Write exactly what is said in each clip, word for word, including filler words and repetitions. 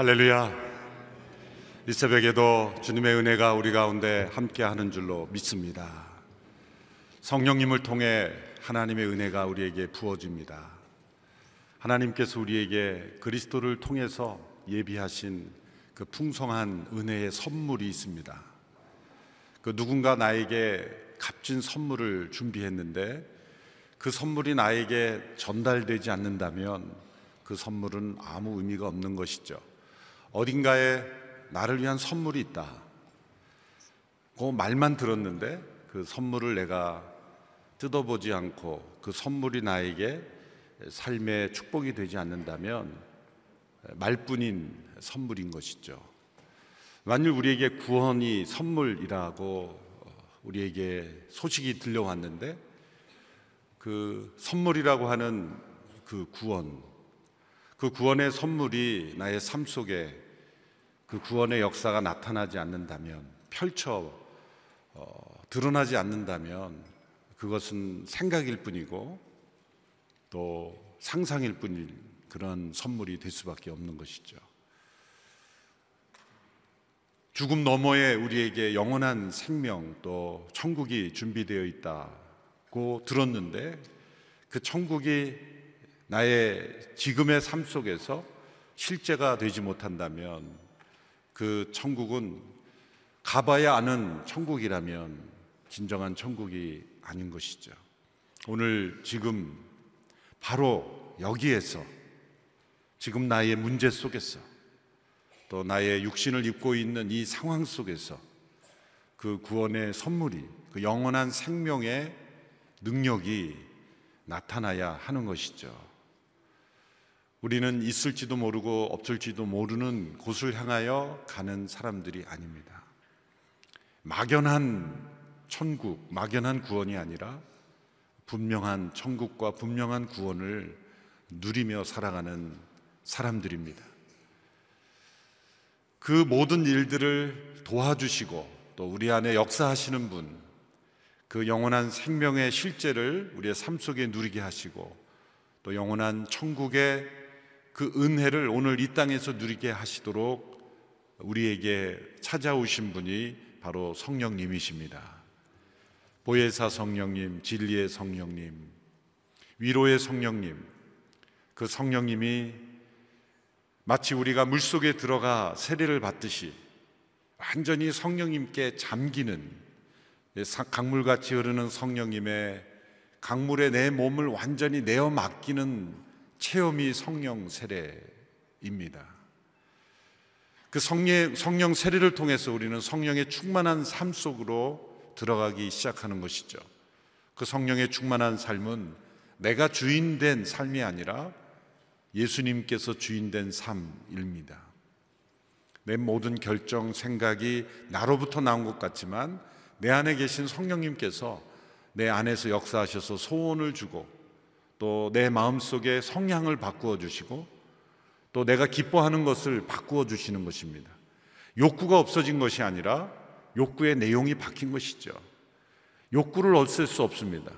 할렐루야. 이 새벽에도 주님의 은혜가 우리 가운데 함께하는 줄로 믿습니다. 성령님을 통해 하나님의 은혜가 우리에게 부어집니다. 하나님께서 우리에게 그리스도를 통해서 예비하신 그 풍성한 은혜의 선물이 있습니다. 그 누군가 나에게 값진 선물을 준비했는데 그 선물이 나에게 전달되지 않는다면 그 선물은 아무 의미가 없는 것이죠. 어딘가에 나를 위한 선물이 있다. 그 말만 들었는데 그 선물을 내가 뜯어보지 않고 그 선물이 나에게 삶의 축복이 되지 않는다면 말뿐인 선물인 것이죠. 만일 우리에게 구원이 선물이라고 우리에게 소식이 들려왔는데 그 선물이라고 하는 그 구원, 그 구원의 선물이 나의 삶 속에 그 구원의 역사가 나타나지 않는다면, 펼쳐 어, 드러나지 않는다면 그것은 생각일 뿐이고 또 상상일 뿐인 그런 선물이 될 수밖에 없는 것이죠. 죽음 너머에 우리에게 영원한 생명, 또 천국이 준비되어 있다고 들었는데 그 천국이 나의 지금의 삶 속에서 실제가 되지 못한다면, 그 천국은 가봐야 아는 천국이라면 진정한 천국이 아닌 것이죠. 오늘 지금 바로 여기에서, 지금 나의 문제 속에서, 또 나의 육신을 입고 있는 이 상황 속에서 그 구원의 선물이, 그 영원한 생명의 능력이 나타나야 하는 것이죠. 우리는 있을지도 모르고 없을지도 모르는 곳을 향하여 가는 사람들이 아닙니다. 막연한 천국, 막연한 구원이 아니라 분명한 천국과 분명한 구원을 누리며 살아가는 사람들입니다. 그 모든 일들을 도와주시고 또 우리 안에 역사하시는 분, 그 영원한 생명의 실제를 우리의 삶 속에 누리게 하시고 또 영원한 천국의 그 은혜를 오늘 이 땅에서 누리게 하시도록 우리에게 찾아오신 분이 바로 성령님이십니다. 보혜사 성령님, 진리의 성령님, 위로의 성령님, 그 성령님이 마치 우리가 물속에 들어가 세례를 받듯이 완전히 성령님께 잠기는, 강물같이 흐르는 성령님의 강물에 내 몸을 완전히 내어 맡기는 체험이 성령 세례입니다. 그 성령, 성령 세례를 통해서 우리는 성령의 충만한 삶 속으로 들어가기 시작하는 것이죠. 그 성령의 충만한 삶은 내가 주인된 삶이 아니라 예수님께서 주인된 삶입니다. 내 모든 결정, 생각이 나로부터 나온 것 같지만 내 안에 계신 성령님께서 내 안에서 역사하셔서 소원을 주고 또 내 마음속에 성향을 바꾸어 주시고 또 내가 기뻐하는 것을 바꾸어 주시는 것입니다. 욕구가 없어진 것이 아니라 욕구의 내용이 바뀐 것이죠. 욕구를 없앨 수 없습니다.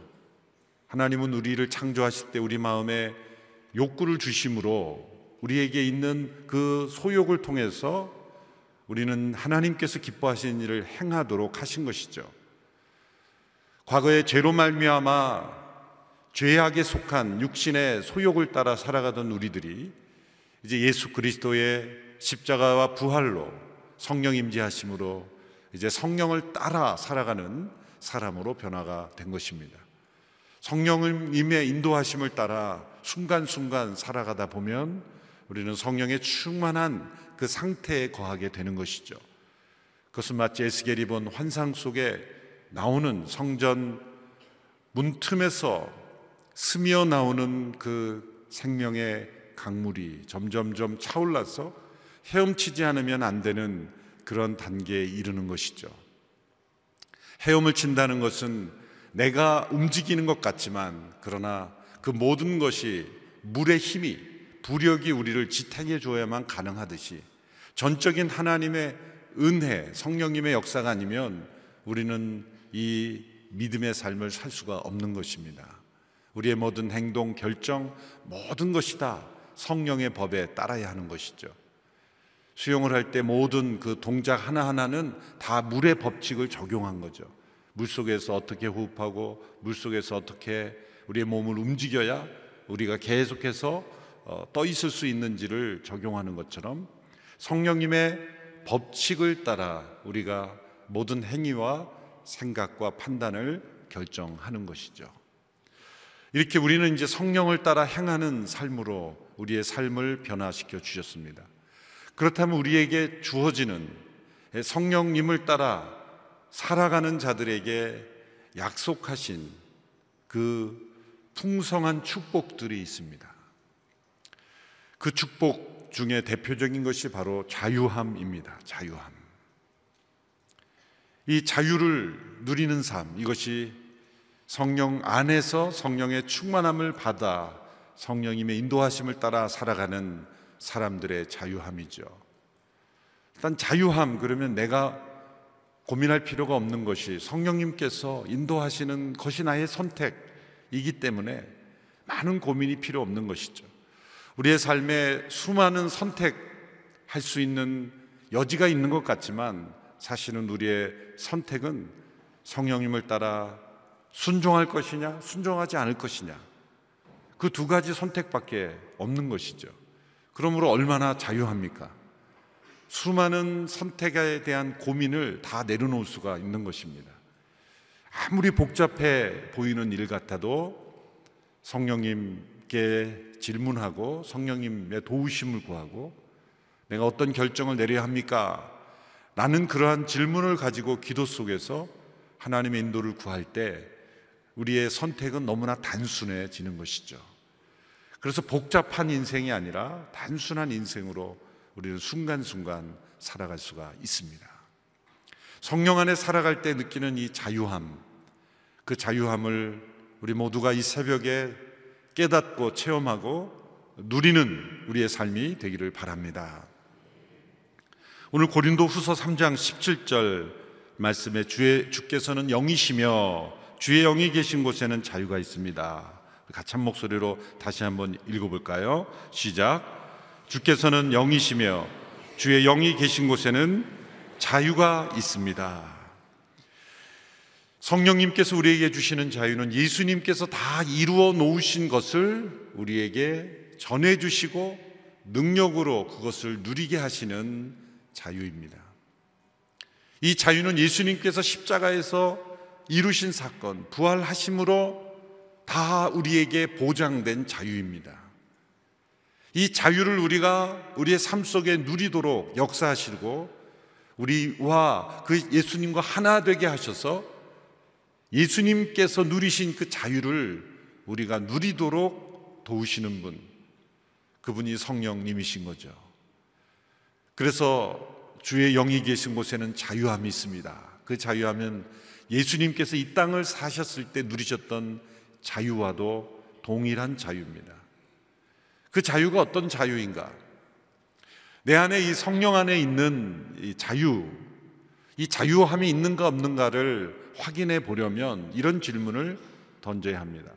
하나님은 우리를 창조하실 때 우리 마음에 욕구를 주심으로 우리에게 있는 그 소욕을 통해서 우리는 하나님께서 기뻐하시는 일을 행하도록 하신 것이죠. 과거의 죄로 말미암아 죄악에 속한 육신의 소욕을 따라 살아가던 우리들이 이제 예수 그리스도의 십자가와 부활로 성령 임재하심으로 이제 성령을 따라 살아가는 사람으로 변화가 된 것입니다. 성령님의 인도하심을 따라 순간순간 살아가다 보면 우리는 성령의 충만한 그 상태에 거하게 되는 것이죠. 그것은 마치 에스겔이 본 환상 속에 나오는 성전 문틈에서 스며 나오는 그 생명의 강물이 점점점 차올라서 헤엄치지 않으면 안 되는 그런 단계에 이르는 것이죠. 헤엄을 친다는 것은 내가 움직이는 것 같지만 그러나 그 모든 것이 물의 힘이, 부력이 우리를 지탱해 줘야만 가능하듯이 전적인 하나님의 은혜, 성령님의 역사가 아니면 우리는 이 믿음의 삶을 살 수가 없는 것입니다. 우리의 모든 행동, 결정, 모든 것이 다 성령의 법에 따라야 하는 것이죠. 수영을 할 때 모든 그 동작 하나하나는 다 물의 법칙을 적용한 거죠. 물속에서 어떻게 호흡하고 물속에서 어떻게 우리의 몸을 움직여야 우리가 계속해서 떠 있을 수 있는지를 적용하는 것처럼 성령님의 법칙을 따라 우리가 모든 행위와 생각과 판단을 결정하는 것이죠. 이렇게 우리는 이제 성령을 따라 행하는 삶으로 우리의 삶을 변화시켜 주셨습니다. 그렇다면 우리에게 주어지는 성령님을 따라 살아가는 자들에게 약속하신 그 풍성한 축복들이 있습니다. 그 축복 중에 대표적인 것이 바로 자유함입니다. 자유함. 이 자유를 누리는 삶, 이것이 성령 안에서 성령의 충만함을 받아 성령님의 인도하심을 따라 살아가는 사람들의 자유함이죠. 일단 자유함 그러면 내가 고민할 필요가 없는 것이 성령님께서 인도하시는 것이 나의 선택이기 때문에 많은 고민이 필요 없는 것이죠. 우리의 삶에 수많은 선택할 수 있는 여지가 있는 것 같지만 사실은 우리의 선택은 성령님을 따라 순종할 것이냐 순종하지 않을 것이냐 그 두 가지 선택밖에 없는 것이죠. 그러므로 얼마나 자유합니까? 수많은 선택에 대한 고민을 다 내려놓을 수가 있는 것입니다. 아무리 복잡해 보이는 일 같아도 성령님께 질문하고 성령님의 도우심을 구하고 내가 어떤 결정을 내려야 합니까? 라는 그러한 질문을 가지고 기도 속에서 하나님의 인도를 구할 때 우리의 선택은 너무나 단순해지는 것이죠. 그래서 복잡한 인생이 아니라 단순한 인생으로 우리는 순간순간 살아갈 수가 있습니다. 성령 안에 살아갈 때 느끼는 이 자유함, 그 자유함을 우리 모두가 이 새벽에 깨닫고 체험하고 누리는 우리의 삶이 되기를 바랍니다. 오늘 고린도후서 삼 장 십칠 절 말씀에 주의, 주께서는 영이시며 주의 영이 계신 곳에는 자유가 있습니다. 같이 한 목소리로 다시 한번 읽어볼까요? 시작. 주께서는 영이시며 주의 영이 계신 곳에는 자유가 있습니다. 성령님께서 우리에게 주시는 자유는 예수님께서 다 이루어 놓으신 것을 우리에게 전해주시고 능력으로 그것을 누리게 하시는 자유입니다. 이 자유는 예수님께서 십자가에서 이루신 사건, 부활하심으로 다 우리에게 보장된 자유입니다. 이 자유를 우리가 우리의 삶 속에 누리도록 역사하시고 우리와 그 예수님과 하나 되게 하셔서 예수님께서 누리신 그 자유를 우리가 누리도록 도우시는 분, 그분이 성령님이신 거죠. 그래서 주의 영이 계신 곳에는 자유함이 있습니다. 그 자유함은 예수님께서 이 땅을 사셨을 때 누리셨던 자유와도 동일한 자유입니다. 그 자유가 어떤 자유인가? 내 안에 이 성령 안에 있는 이 자유, 이 자유함이 있는가 없는가를 확인해 보려면 이런 질문을 던져야 합니다.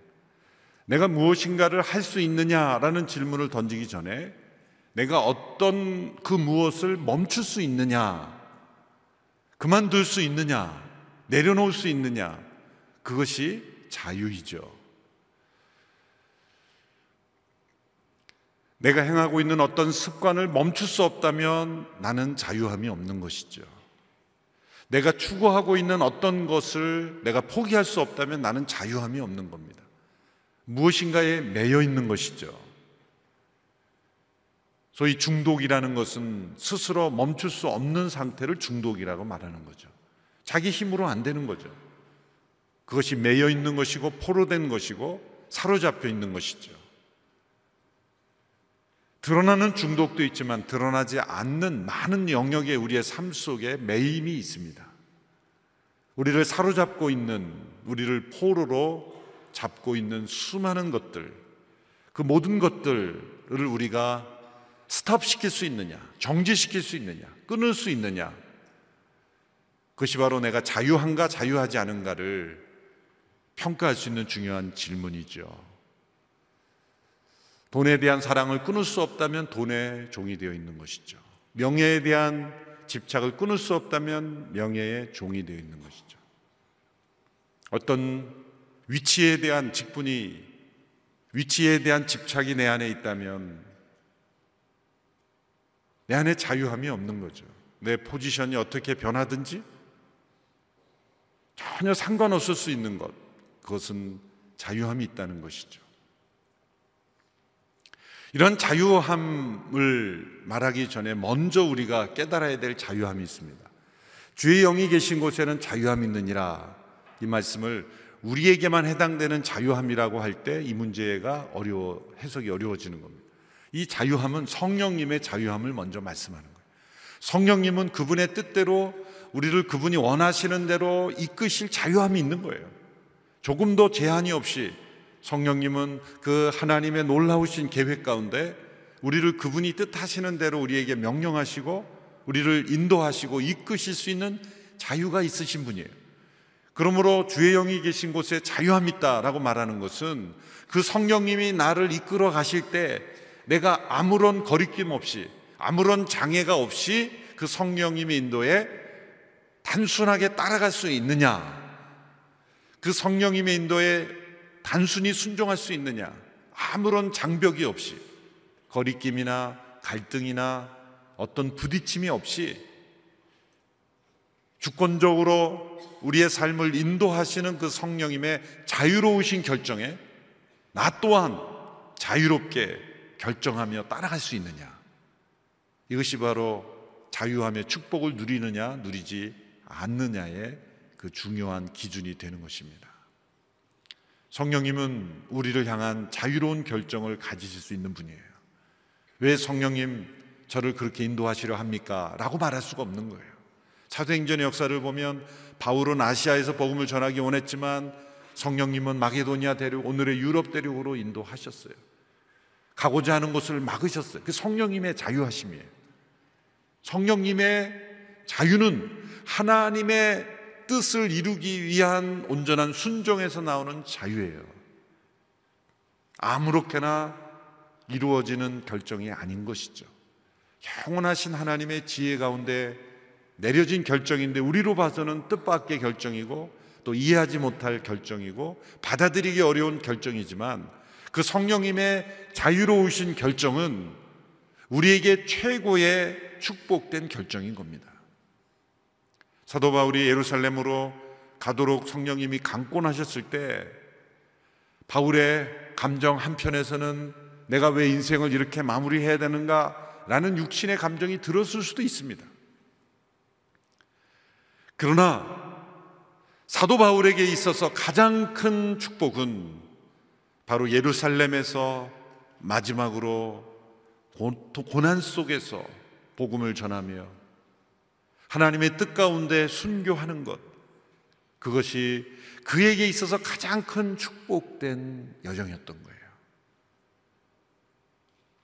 내가 무엇인가를 할 수 있느냐라는 질문을 던지기 전에 내가 어떤 그 무엇을 멈출 수 있느냐, 그만둘 수 있느냐, 내려놓을 수 있느냐, 그것이 자유이죠. 내가 행하고 있는 어떤 습관을 멈출 수 없다면 나는 자유함이 없는 것이죠. 내가 추구하고 있는 어떤 것을 내가 포기할 수 없다면 나는 자유함이 없는 겁니다. 무엇인가에 매여 있는 것이죠. 소위 중독이라는 것은 스스로 멈출 수 없는 상태를 중독이라고 말하는 거죠. 자기 힘으로 안 되는 거죠. 그것이 매여 있는 것이고 포로된 것이고 사로잡혀 있는 것이죠. 드러나는 중독도 있지만 드러나지 않는 많은 영역에 우리의 삶 속에 매임이 있습니다. 우리를 사로잡고 있는, 우리를 포로로 잡고 있는 수많은 것들, 그 모든 것들을 우리가 스탑시킬 수 있느냐, 정지시킬 수 있느냐, 끊을 수 있느냐, 그것이 바로 내가 자유한가 자유하지 않은가를 평가할 수 있는 중요한 질문이죠. 돈에 대한 사랑을 끊을 수 없다면 돈의 종이 되어 있는 것이죠. 명예에 대한 집착을 끊을 수 없다면 명예의 종이 되어 있는 것이죠. 어떤 위치에 대한 직분이, 위치에 대한 집착이 내 안에 있다면 내 안에 자유함이 없는 거죠. 내 포지션이 어떻게 변하든지 전혀 상관없을 수 있는 것, 그것은 자유함이 있다는 것이죠. 이런 자유함을 말하기 전에 먼저 우리가 깨달아야 될 자유함이 있습니다. 주의 영이 계신 곳에는 자유함이 있느니라, 이 말씀을 우리에게만 해당되는 자유함이라고 할 때 이 문제가 어려워, 해석이 어려워지는 겁니다. 이 자유함은 성령님의 자유함을 먼저 말씀하는 거예요. 성령님은 그분의 뜻대로 우리를 그분이 원하시는 대로 이끄실 자유함이 있는 거예요. 조금도 제한이 없이 성령님은 그 하나님의 놀라우신 계획 가운데 우리를 그분이 뜻하시는 대로 우리에게 명령하시고 우리를 인도하시고 이끄실 수 있는 자유가 있으신 분이에요. 그러므로 주의 영이 계신 곳에 자유함이 있다라고 말하는 것은 그 성령님이 나를 이끌어 가실 때 내가 아무런 거리낌 없이, 아무런 장애가 없이 그 성령님의 인도에 단순하게 따라갈 수 있느냐, 그 성령님의 인도에 단순히 순종할 수 있느냐, 아무런 장벽이 없이, 거리낌이나 갈등이나 어떤 부딪힘이 없이 주권적으로 우리의 삶을 인도하시는 그 성령님의 자유로우신 결정에 나 또한 자유롭게 결정하며 따라갈 수 있느냐, 이것이 바로 자유함의 축복을 누리느냐 누리지 않느냐의 그 중요한 기준이 되는 것입니다. 성령님은 우리를 향한 자유로운 결정을 가지실 수 있는 분이에요. 왜 성령님 저를 그렇게 인도하시려 합니까? 라고 말할 수가 없는 거예요. 사도행전의 역사를 보면 바울은 아시아에서 복음을 전하기 원했지만 성령님은 마게도니아 대륙, 오늘의 유럽 대륙으로 인도하셨어요. 가고자 하는 곳을 막으셨어요. 그 성령님의 자유하심이에요. 성령님의 자유는 하나님의 뜻을 이루기 위한 온전한 순종에서 나오는 자유예요. 아무렇게나 이루어지는 결정이 아닌 것이죠. 영원하신 하나님의 지혜 가운데 내려진 결정인데 우리로 봐서는 뜻밖의 결정이고 또 이해하지 못할 결정이고 받아들이기 어려운 결정이지만 그 성령님의 자유로우신 결정은 우리에게 최고의 축복된 결정인 겁니다. 사도 바울이 예루살렘으로 가도록 성령님이 강권하셨을 때 바울의 감정 한편에서는 내가 왜 인생을 이렇게 마무리해야 되는가 라는 육신의 감정이 들었을 수도 있습니다. 그러나 사도 바울에게 있어서 가장 큰 축복은 바로 예루살렘에서 마지막으로 고난 속에서 복음을 전하며 하나님의 뜻 가운데 순교하는 것, 그것이 그에게 있어서 가장 큰 축복된 여정이었던 거예요.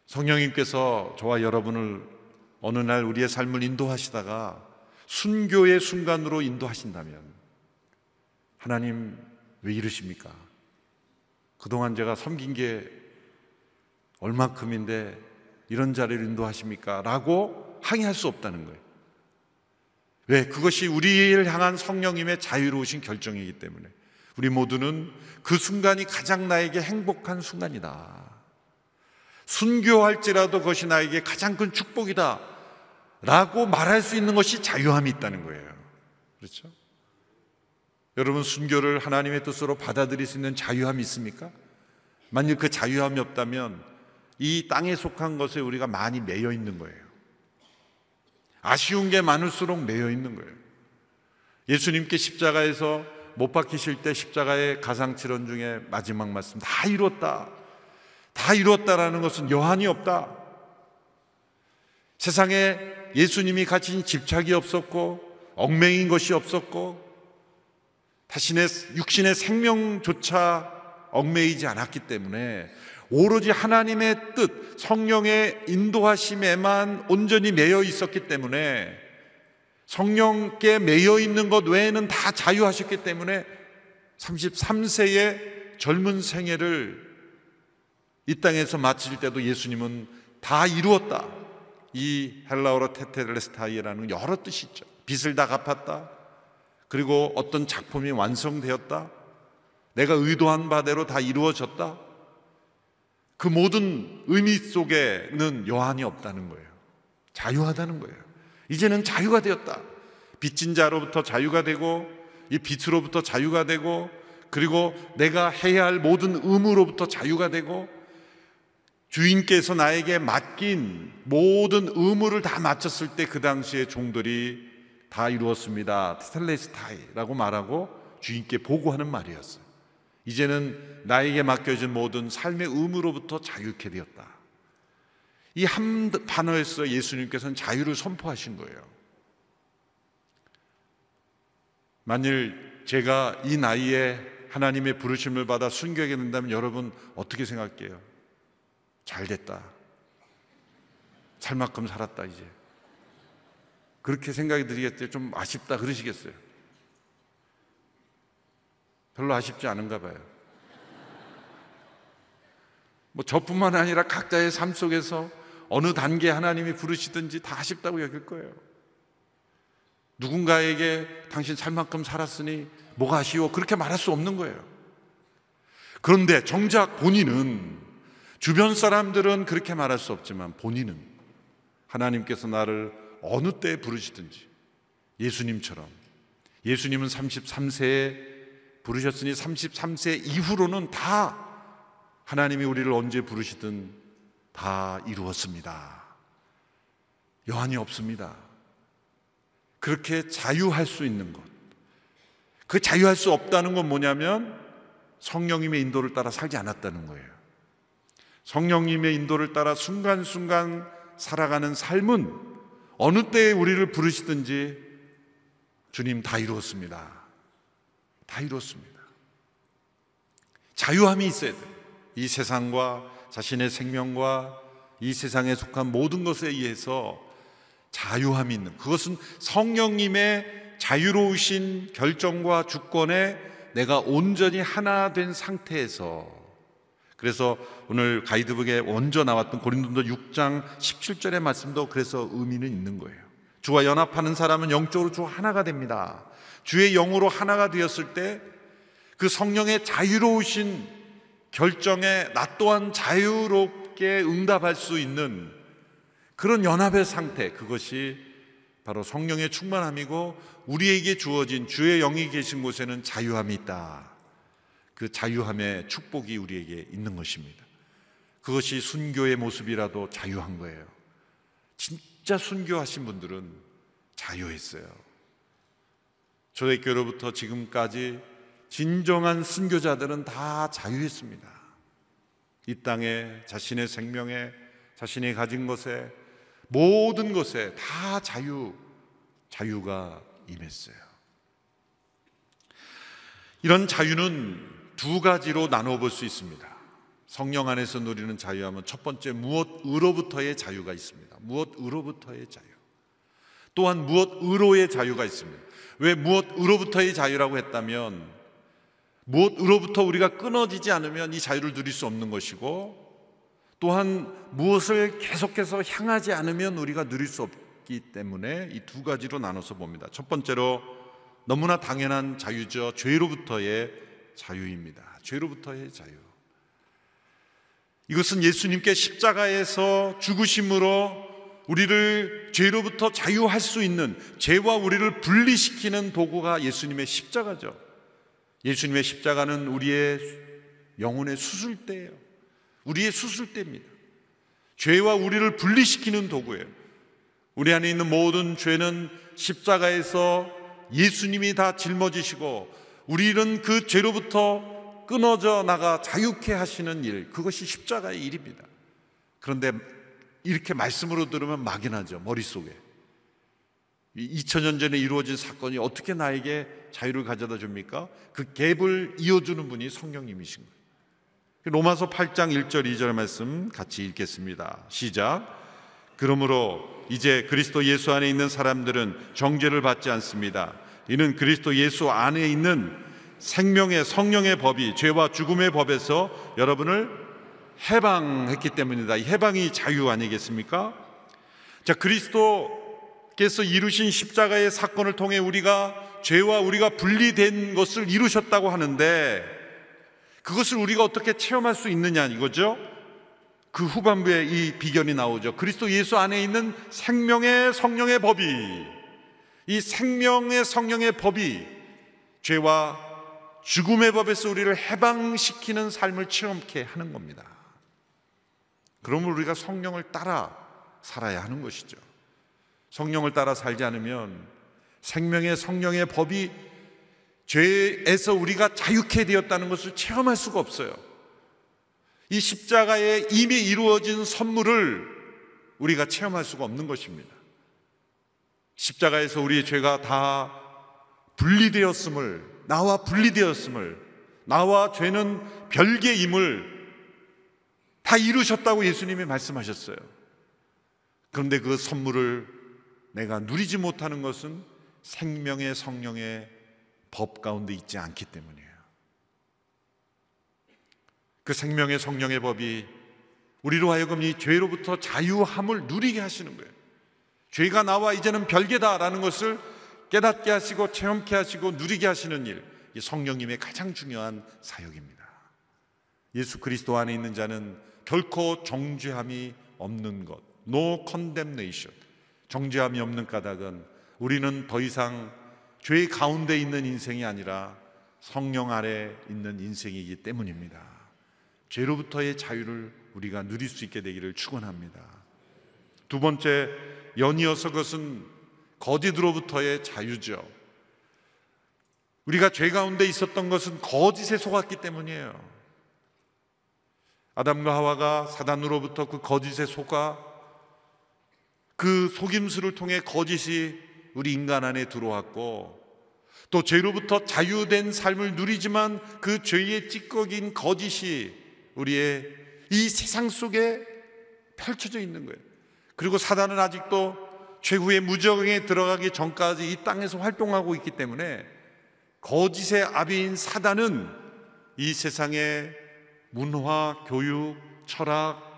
성령님께서 저와 여러분을 어느 날 우리의 삶을 인도하시다가 순교의 순간으로 인도하신다면 하나님 왜 이러십니까? 그동안 제가 섬긴 게 얼마큼인데 이런 자리를 인도하십니까? 라고 항의할 수 없다는 거예요. 왜? 그것이 우리를 향한 성령님의 자유로우신 결정이기 때문에 우리 모두는 그 순간이 가장 나에게 행복한 순간이다, 순교할지라도 그것이 나에게 가장 큰 축복이다 라고 말할 수 있는 것이 자유함이 있다는 거예요. 그렇죠? 여러분, 순교를 하나님의 뜻으로 받아들일 수 있는 자유함이 있습니까? 만일 그 자유함이 없다면 이 땅에 속한 것에 우리가 많이 매여 있는 거예요. 아쉬운 게 많을수록 매여 있는 거예요. 예수님께 십자가에서 못 박히실 때 십자가의 가상칠언 중에 마지막 말씀, 다 이뤘다, 다 이뤘다라는 것은 여한이 없다, 세상에 예수님이 가진 집착이 없었고 얽매인 것이 없었고 자신의 육신의 생명조차 얽매이지 않았기 때문에 오로지 하나님의 뜻, 성령의 인도하심에만 온전히 매여 있었기 때문에 성령께 매여 있는 것 외에는 다 자유하셨기 때문에 서른세 세의 젊은 생애를 이 땅에서 마칠 때도 예수님은 다 이루었다, 이 헬라어로 테텔레스타이라는 여러 뜻이 있죠. 빚을 다 갚았다, 그리고 어떤 작품이 완성되었다, 내가 의도한 바대로 다 이루어졌다, 그 모든 의미 속에는 요한이 없다는 거예요. 자유하다는 거예요. 이제는 자유가 되었다. 빚진 자로부터 자유가 되고, 이 빚으로부터 자유가 되고, 그리고 내가 해야 할 모든 의무로부터 자유가 되고, 주인께서 나에게 맡긴 모든 의무를 다 마쳤을 때 그 당시에 종들이 다 이루었습니다, 테텔레스타이라고 말하고 주인께 보고하는 말이었어요. 이제는 나에게 맡겨진 모든 삶의 의무로부터 자유케 되었다. 이 한 단어에서 예수님께서는 자유를 선포하신 거예요. 만일 제가 이 나이에 하나님의 부르심을 받아 순교하게 된다면 여러분 어떻게 생각해요? 잘 됐다, 살 만큼 살았다, 이제 그렇게 생각이 드리겠어요? 좀 아쉽다 그러시겠어요? 별로 아쉽지 않은가 봐요. 뭐 저뿐만 아니라 각자의 삶 속에서 어느 단계에 하나님이 부르시든지 다 아쉽다고 여길 거예요. 누군가에게 당신 살 만큼 살았으니 뭐가 아쉬워, 그렇게 말할 수 없는 거예요. 그런데 정작 본인은, 주변 사람들은 그렇게 말할 수 없지만 본인은 하나님께서 나를 어느 때에 부르시든지, 예수님처럼 예수님은 삼십삼 세에 부르셨으니 삼십삼 세 이후로는 다 하나님이 우리를 언제 부르시든 다 이루었습니다. 여한이 없습니다. 그렇게 자유할 수 있는 것, 그 자유할 수 없다는 건 뭐냐면 성령님의 인도를 따라 살지 않았다는 거예요. 성령님의 인도를 따라 순간순간 살아가는 삶은 어느 때에 우리를 부르시든지 주님 다 이루었습니다, 다 이루었습니다. 자유함이 있어야 돼요. 이 세상과 자신의 생명과 이 세상에 속한 모든 것에 의해서 자유함이 있는, 그것은 성령님의 자유로우신 결정과 주권에 내가 온전히 하나 된 상태에서. 그래서 오늘 가이드북에 먼저 나왔던 고린도후서 육 장 십칠 절의 말씀도 그래서 의미는 있는 거예요. 주와 연합하는 사람은 영적으로 주와 하나가 됩니다. 주의 영으로 하나가 되었을 때 그 성령의 자유로우신 결정에 나 또한 자유롭게 응답할 수 있는 그런 연합의 상태, 그것이 바로 성령의 충만함이고, 우리에게 주어진 주의 영이 계신 곳에는 자유함이 있다. 그 자유함의 축복이 우리에게 있는 것입니다. 그것이 순교의 모습이라도 자유한 거예요. 진짜 순교하신 분들은 자유했어요. 초대교로부터 지금까지 진정한 순교자들은 다 자유했습니다. 이 땅에, 자신의 생명에, 자신이 가진 것에, 모든 것에 다 자유, 자유가 임했어요. 이런 자유는 두 가지로 나눠볼 수 있습니다. 성령 안에서 누리는 자유하면 첫 번째, 무엇으로부터의 자유가 있습니다. 무엇으로부터의 자유. 또한 무엇으로의 자유가 있습니다. 왜 무엇으로부터의 자유라고 했다면, 무엇으로부터 우리가 끊어지지 않으면 이 자유를 누릴 수 없는 것이고, 또한 무엇을 계속해서 향하지 않으면 우리가 누릴 수 없기 때문에 이 두 가지로 나눠서 봅니다. 첫 번째로 너무나 당연한 자유죠. 죄로부터의 자유입니다. 죄로부터의 자유. 이것은 예수님께 십자가에서 죽으심으로 우리를 죄로부터 자유할 수 있는, 죄와 우리를 분리시키는 도구가 예수님의 십자가죠. 예수님의 십자가는 우리의 영혼의 수술대예요. 우리의 수술대입니다. 죄와 우리를 분리시키는 도구예요. 우리 안에 있는 모든 죄는 십자가에서 예수님이 다 짊어지시고, 우리는 그 죄로부터 끊어져 나가 자유케 하시는 일, 그것이 십자가의 일입니다. 그런데 이렇게 말씀으로 들으면 막연하죠. 머릿속에 이천 년 전에 이루어진 사건이 어떻게 나에게 자유를 가져다 줍니까? 그 갭을 이어주는 분이 성령님이신 거예요. 로마서 팔 장 일 절 이 절의 말씀 같이 읽겠습니다. 시작. 그러므로 이제 그리스도 예수 안에 있는 사람들은 정죄를 받지 않습니다. 이는 그리스도 예수 안에 있는 생명의 성령의 법이 죄와 죽음의 법에서 여러분을 해방했기 때문이다. 이 해방이 자유 아니겠습니까? 자, 그리스도께서 이루신 십자가의 사건을 통해 우리가 죄와 우리가 분리된 것을 이루셨다고 하는데 그것을 우리가 어떻게 체험할 수 있느냐 이거죠. 그 후반부에 이 비결이 나오죠. 그리스도 예수 안에 있는 생명의 성령의 법이, 이 생명의 성령의 법이 죄와 죽음의 법에서 우리를 해방시키는 삶을 체험케 하는 겁니다. 그러므로 우리가 성령을 따라 살아야 하는 것이죠. 성령을 따라 살지 않으면 생명의 성령의 법이 죄에서 우리가 자유케 되었다는 것을 체험할 수가 없어요. 이 십자가에 이미 이루어진 선물을 우리가 체험할 수가 없는 것입니다. 십자가에서 우리의 죄가 다 분리되었음을, 나와 분리되었음을, 나와 죄는 별개임을 다 이루셨다고 예수님이 말씀하셨어요. 그런데 그 선물을 내가 누리지 못하는 것은 생명의 성령의 법 가운데 있지 않기 때문이에요. 그 생명의 성령의 법이 우리로 하여금 이 죄로부터 자유함을 누리게 하시는 거예요. 죄가 나와 이제는 별개다라는 것을 깨닫게 하시고 체험케 하시고 누리게 하시는 일, 이 성령님의 가장 중요한 사역입니다. 예수 그리스도 안에 있는 자는 결코 정죄함이 없는 것, no condemnation, 정죄함이 없는 까닭은 우리는 더 이상 죄 가운데 있는 인생이 아니라 성령 아래 있는 인생이기 때문입니다. 죄로부터의 자유를 우리가 누릴 수 있게 되기를 축원합니다. 두 번째, 연이어서 그것은 거짓으로부터의 자유죠. 우리가 죄 가운데 있었던 것은 거짓에 속았기 때문이에요. 아담과 하와가 사단으로부터 그 거짓에 속아 그 속임수를 통해 거짓이 우리 인간 안에 들어왔고, 또 죄로부터 자유된 삶을 누리지만 그 죄의 찌꺼기인 거짓이 우리의 이 세상 속에 펼쳐져 있는 거예요. 그리고 사단은 아직도 최후의 무저항에 들어가기 전까지 이 땅에서 활동하고 있기 때문에 거짓의 아비인 사단은 이 세상의 문화, 교육, 철학,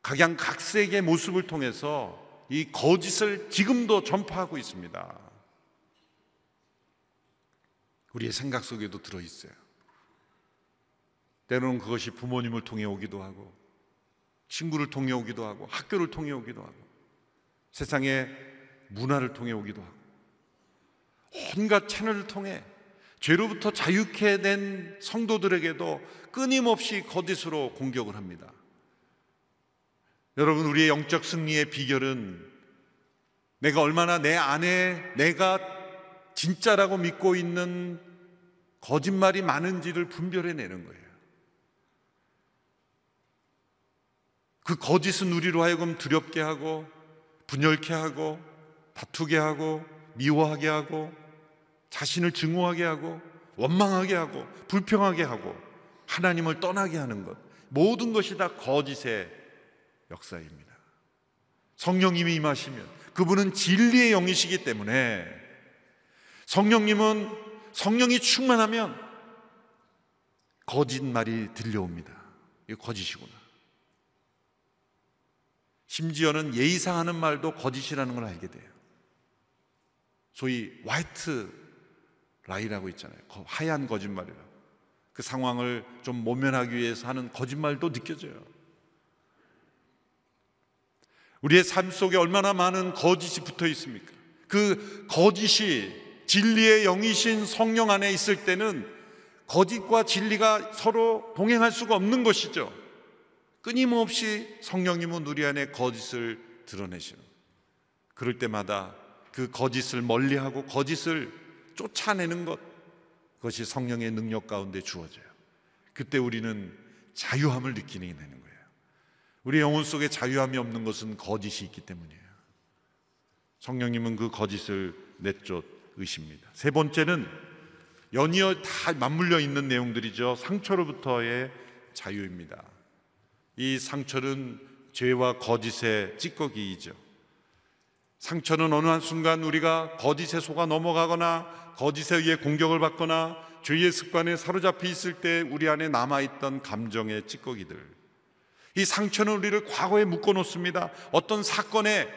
각양각색의 모습을 통해서 이 거짓을 지금도 전파하고 있습니다. 우리의 생각 속에도 들어있어요. 때로는 그것이 부모님을 통해 오기도 하고, 친구를 통해 오기도 하고, 학교를 통해 오기도 하고, 세상의 문화를 통해 오기도 하고, 온갖 채널을 통해 죄로부터 자유케 된 성도들에게도 끊임없이 거짓으로 공격을 합니다. 여러분, 우리의 영적 승리의 비결은 내가 얼마나 내 안에 내가 진짜라고 믿고 있는 거짓말이 많은지를 분별해내는 거예요. 그 거짓은 우리로 하여금 두렵게 하고, 분열케 하고, 다투게 하고, 미워하게 하고, 자신을 증오하게 하고, 원망하게 하고, 불평하게 하고, 하나님을 떠나게 하는 것, 모든 것이 다 거짓의 역사입니다. 성령님이 임하시면, 그분은 진리의 영이시기 때문에, 성령님은 성령이 충만하면 거짓말이 들려옵니다. 이거 거짓이구나. 심지어는 예의상 하는 말도 거짓이라는 걸 알게 돼요. 소위 화이트 라이라고 있잖아요. 하얀 거짓말이라고. 그 상황을 좀 모면하기 위해서 하는 거짓말도 느껴져요. 우리의 삶 속에 얼마나 많은 거짓이 붙어 있습니까? 그 거짓이 진리의 영이신 성령 안에 있을 때는 거짓과 진리가 서로 동행할 수가 없는 것이죠. 끊임없이 성령님은 우리 안에 거짓을 드러내시는, 그럴 때마다 그 거짓을 멀리하고 거짓을 쫓아내는 것, 그것이 성령의 능력 가운데 주어져요. 그때 우리는 자유함을 느끼게 되는 거예요. 우리 영혼 속에 자유함이 없는 것은 거짓이 있기 때문이에요. 성령님은 그 거짓을 내쫓으십니다. 세 번째는 연이어 다 맞물려 있는 내용들이죠. 상처로부터의 자유입니다. 이 상처는 죄와 거짓의 찌꺼기이죠. 상처는 어느 한순간 우리가 거짓에 속아 넘어가거나 거짓에 의해 공격을 받거나 죄의 습관에 사로잡혀 있을 때 우리 안에 남아있던 감정의 찌꺼기들, 이 상처는 우리를 과거에 묶어놓습니다. 어떤 사건에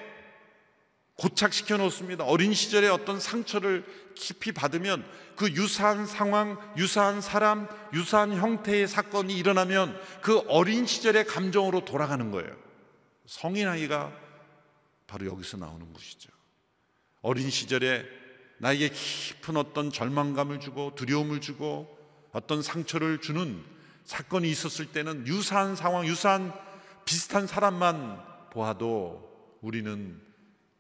고착시켜 놓습니다. 어린 시절에 어떤 상처를 깊이 받으면 그 유사한 상황, 유사한 사람, 유사한 형태의 사건이 일어나면 그 어린 시절의 감정으로 돌아가는 거예요. 성인아이가 바로 여기서 나오는 것이죠. 어린 시절에 나에게 깊은 어떤 절망감을 주고 두려움을 주고 어떤 상처를 주는 사건이 있었을 때는 유사한 상황, 유사한 비슷한 사람만 보아도 우리는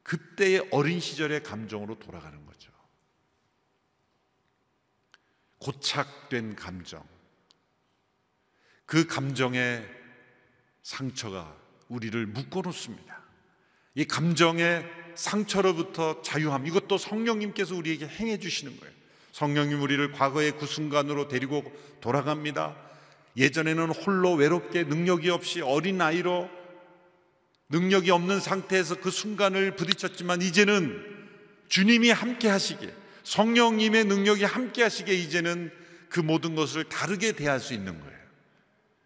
그때의 어린 시절의 감정으로 돌아가는 거죠. 고착된 감정, 그 감정의 상처가 우리를 묶어놓습니다. 이 감정의 상처로부터 자유함, 이것도 성령님께서 우리에게 행해 주시는 거예요. 성령님 우리를 과거의 그 순간으로 데리고 돌아갑니다. 예전에는 홀로 외롭게 능력이 없이 어린아이로 능력이 없는 상태에서 그 순간을 부딪혔지만 이제는 주님이 함께 하시기에, 성령님의 능력이 함께 하시기에 이제는 그 모든 것을 다르게 대할 수 있는 거예요.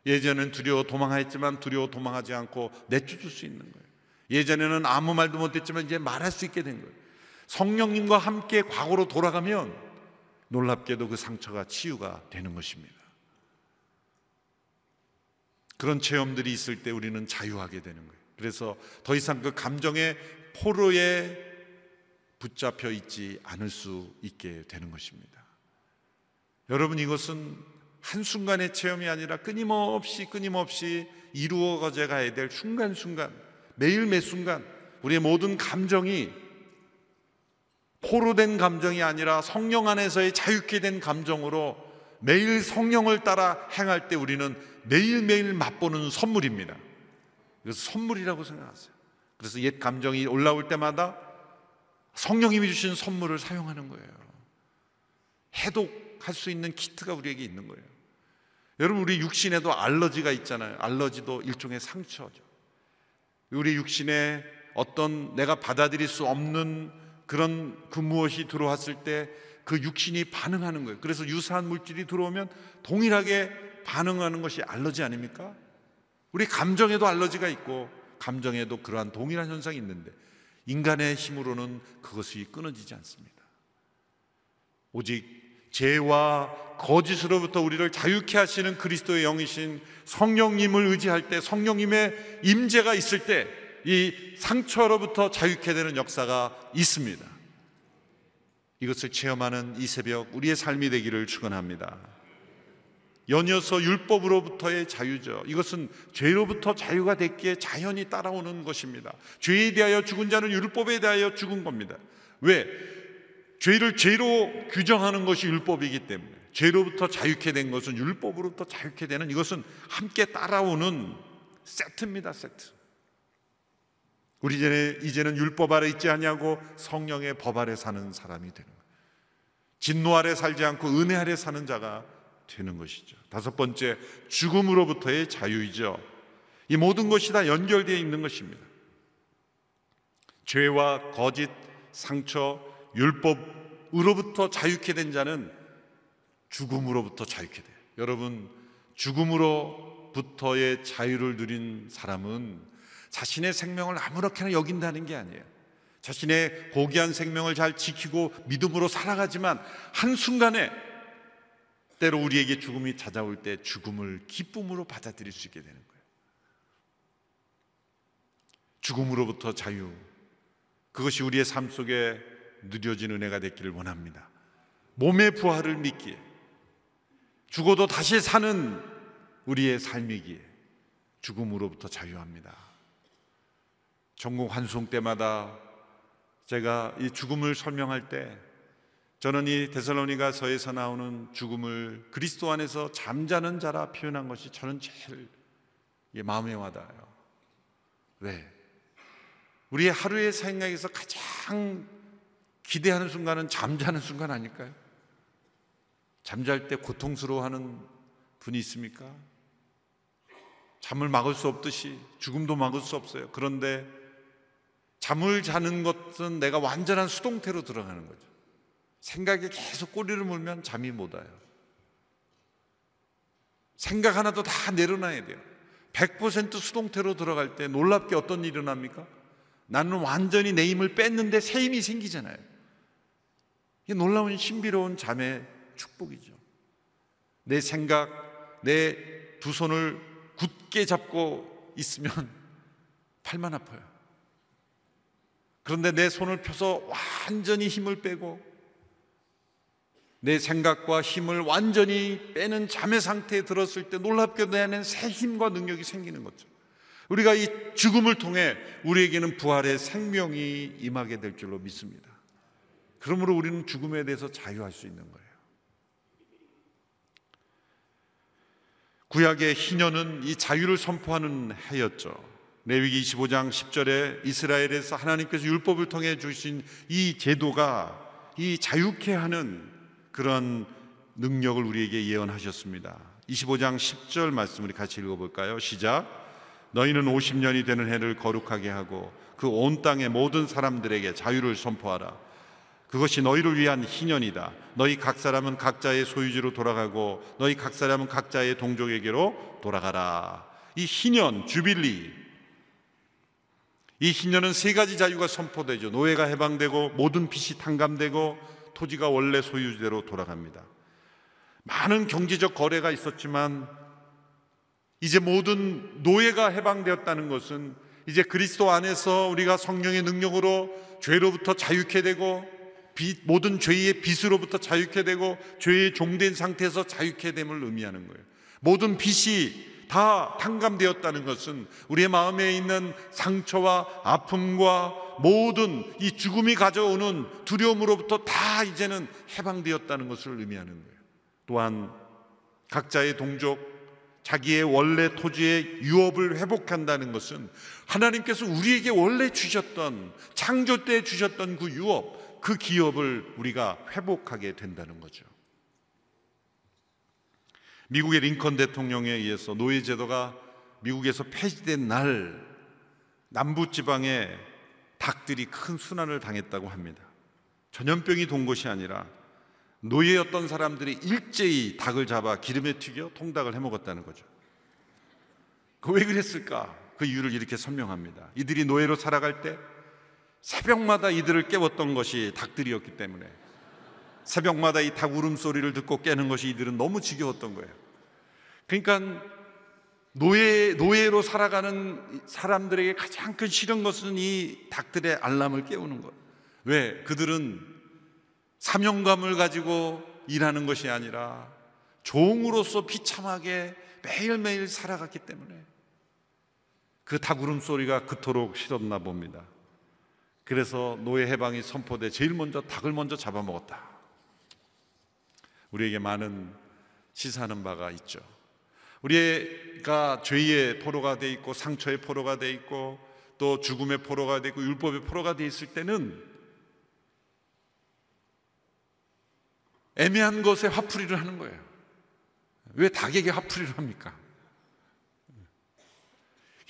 예전에는 두려워 도망했지만 두려워 도망하지 않고 내쫓을 수 있는 거예요. 예전에는 아무 말도 못했지만 이제 말할 수 있게 된 거예요. 성령님과 함께 과거로 돌아가면 놀랍게도 그 상처가 치유가 되는 것입니다. 그런 체험들이 있을 때 우리는 자유하게 되는 거예요. 그래서 더 이상 그 감정의 포로에 붙잡혀 있지 않을 수 있게 되는 것입니다. 여러분, 이것은 한순간의 체험이 아니라 끊임없이 끊임없이 이루어져 가야 될 순간순간, 매일 매순간 우리의 모든 감정이 포로된 감정이 아니라 성령 안에서의 자유케 된 감정으로 매일 성령을 따라 행할 때 우리는 매일매일 맛보는 선물입니다. 그래서 선물이라고 생각하세요. 그래서 옛 감정이 올라올 때마다 성령님이 주신 선물을 사용하는 거예요. 해독할 수 있는 키트가 우리에게 있는 거예요. 여러분, 우리 육신에도 알러지가 있잖아요. 알러지도 일종의 상처죠. 우리 육신에 어떤 내가 받아들일 수 없는 그런 그 무엇이 들어왔을 때 그 육신이 반응하는 거예요. 그래서 유사한 물질이 들어오면 동일하게 반응하는 것이 알러지 아닙니까? 우리 감정에도 알러지가 있고 감정에도 그러한 동일한 현상이 있는데 인간의 힘으로는 그것이 끊어지지 않습니다. 오직 죄와 거짓으로부터 우리를 자유케 하시는 그리스도의 영이신 성령님을 의지할 때, 성령님의 임재가 있을 때 이 상처로부터 자유케 되는 역사가 있습니다. 이것을 체험하는 이 새벽 우리의 삶이 되기를 축원합니다. 연이어서 율법으로부터의 자유죠. 이것은 죄로부터 자유가 됐기에 자연히 따라오는 것입니다. 죄에 대하여 죽은 자는 율법에 대하여 죽은 겁니다. 왜? 죄를 죄로 규정하는 것이 율법이기 때문에 죄로부터 자유케 된 것은 율법으로부터 자유케 되는, 이것은 함께 따라오는 세트입니다. 세트. 우리 이제는, 이제는 율법 아래 있지 아니하고 성령의 법 아래 사는 사람이 되는 거예요. 진노 아래 살지 않고 은혜 아래 사는 자가 되는 것이죠. 다섯 번째, 죽음으로부터의 자유이죠. 이 모든 것이 다 연결되어 있는 것입니다. 죄와 거짓, 상처, 율법으로부터 자유케 된 자는 죽음으로부터 자유케 돼요. 여러분, 죽음으로부터의 자유를 누린 사람은 자신의 생명을 아무렇게나 여긴다는 게 아니에요. 자신의 고귀한 생명을 잘 지키고 믿음으로 살아가지만 한순간에 때로 우리에게 죽음이 찾아올 때 죽음을 기쁨으로 받아들일 수 있게 되는 거예요. 죽음으로부터 자유, 그것이 우리의 삶 속에 누려진 은혜가 됐기를 원합니다. 몸의 부활을 믿기에, 죽어도 다시 사는 우리의 삶이기에 죽음으로부터 자유합니다. 전국 환송 때마다 제가 이 죽음을 설명할 때 저는 이 데살로니가서에서 나오는 죽음을 그리스도 안에서 잠자는 자라 표현한 것이 저는 제일 마음에 와닿아요. 왜? 우리의 하루의 생각에서 가장 기대하는 순간은 잠자는 순간 아닐까요? 잠잘 때 고통스러워하는 분이 있습니까? 잠을 막을 수 없듯이 죽음도 막을 수 없어요. 그런데 잠을 자는 것은 내가 완전한 수동태로 들어가는 거죠. 생각에 계속 꼬리를 물면 잠이 못 와요. 생각 하나도 다 내려놔야 돼요. 백 퍼센트 수동태로 들어갈 때 놀랍게 어떤 일이 일어납니까? 나는 완전히 내 힘을 뺐는데 새 힘이 생기잖아요. 이게 놀라운 신비로운 잠의 축복이죠. 내 생각, 내 두 손을 굳게 잡고 있으면 팔만 아파요. 그런데 내 손을 펴서 완전히 힘을 빼고 내 생각과 힘을 완전히 빼는 잠의 상태에 들었을 때 놀랍게 내는 새 힘과 능력이 생기는 거죠. 우리가 이 죽음을 통해 우리에게는 부활의 생명이 임하게 될 줄로 믿습니다. 그러므로 우리는 죽음에 대해서 자유할 수 있는 거예요. 구약의 희년은 이 자유를 선포하는 해였죠. 레위기 이십오 장 십 절에 이스라엘에서 하나님께서 율법을 통해 주신 이 제도가 이 자유케 하는 그런 능력을 우리에게 예언하셨습니다. 이십오 장 십 절 말씀 우리 같이 읽어볼까요? 시작. 너희는 오십 년이 되는 해를 거룩하게 하고 그 온 땅의 모든 사람들에게 자유를 선포하라. 그것이 너희를 위한 희년이다. 너희 각 사람은 각자의 소유지로 돌아가고 너희 각 사람은 각자의 동족에게로 돌아가라. 이 희년, 주빌리, 이 희년은 세 가지 자유가 선포되죠. 노예가 해방되고 모든 빚이 탕감되고 토지가 원래 소유대로 돌아갑니다. 많은 경제적 거래가 있었지만 이제 모든 노예가 해방되었다는 것은 이제 그리스도 안에서 우리가 성령의 능력으로 죄로부터 자유케 되고 빚, 모든 죄의 빚으로부터 자유케 되고 죄의 종된 상태에서 자유케 됨을 의미하는 거예요. 모든 빚이 다 탕감되었다는 것은 우리의 마음에 있는 상처와 아픔과 모든 이 죽음이 가져오는 두려움으로부터 다 이제는 해방되었다는 것을 의미하는 거예요. 또한 각자의 동족, 자기의 원래 토지의 유업을 회복한다는 것은 하나님께서 우리에게 원래 주셨던, 창조 때 주셨던 그 유업, 그 기업을 우리가 회복하게 된다는 거죠. 미국의 링컨 대통령에 의해서 노예제도가 미국에서 폐지된 날 남부지방에 닭들이 큰 순환을 당했다고 합니다. 전염병이 돈 것이 아니라 노예였던 사람들이 일제히 닭을 잡아 기름에 튀겨 통닭을 해먹었다는 거죠. 그 왜 그랬을까? 그 이유를 이렇게 설명합니다. 이들이 노예로 살아갈 때 새벽마다 이들을 깨웠던 것이 닭들이었기 때문에 새벽마다 이 닭 울음소리를 듣고 깨는 것이 이들은 너무 지겨웠던 거예요. 그러니까 노예, 노예로 살아가는 사람들에게 가장 큰 싫은 것은 이 닭들의 알람을 깨우는 것. 왜? 그들은 사명감을 가지고 일하는 것이 아니라 종으로서 비참하게 매일매일 살아갔기 때문에 그 닭 울음소리가 그토록 싫었나 봅니다. 그래서 노예 해방이 선포돼 제일 먼저 닭을 먼저 잡아먹었다. 우리에게 많은 시사하는 바가 있죠. 우리가 죄의 포로가 돼 있고 상처의 포로가 돼 있고 또 죽음의 포로가 돼 있고 율법의 포로가 돼 있을 때는 애매한 것에 화풀이를 하는 거예요. 왜 닭에게 화풀이를 합니까?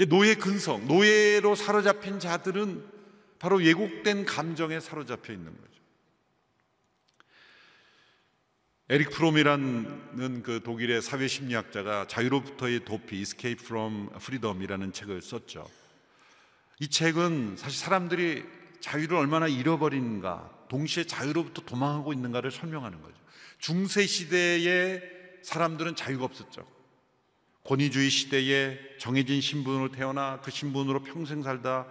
노예 근성, 노예로 사로잡힌 자들은 바로 왜곡된 감정에 사로잡혀 있는 거예요. 에릭 프롬이라는 그 독일의 사회심리학자가 자유로부터의 도피, Escape from Freedom이라는 책을 썼죠. 이 책은 사실 사람들이 자유를 얼마나 잃어버린가, 동시에 자유로부터 도망하고 있는가를 설명하는 거죠. 중세 시대에 사람들은 자유가 없었죠. 권위주의 시대에 정해진 신분으로 태어나 그 신분으로 평생 살다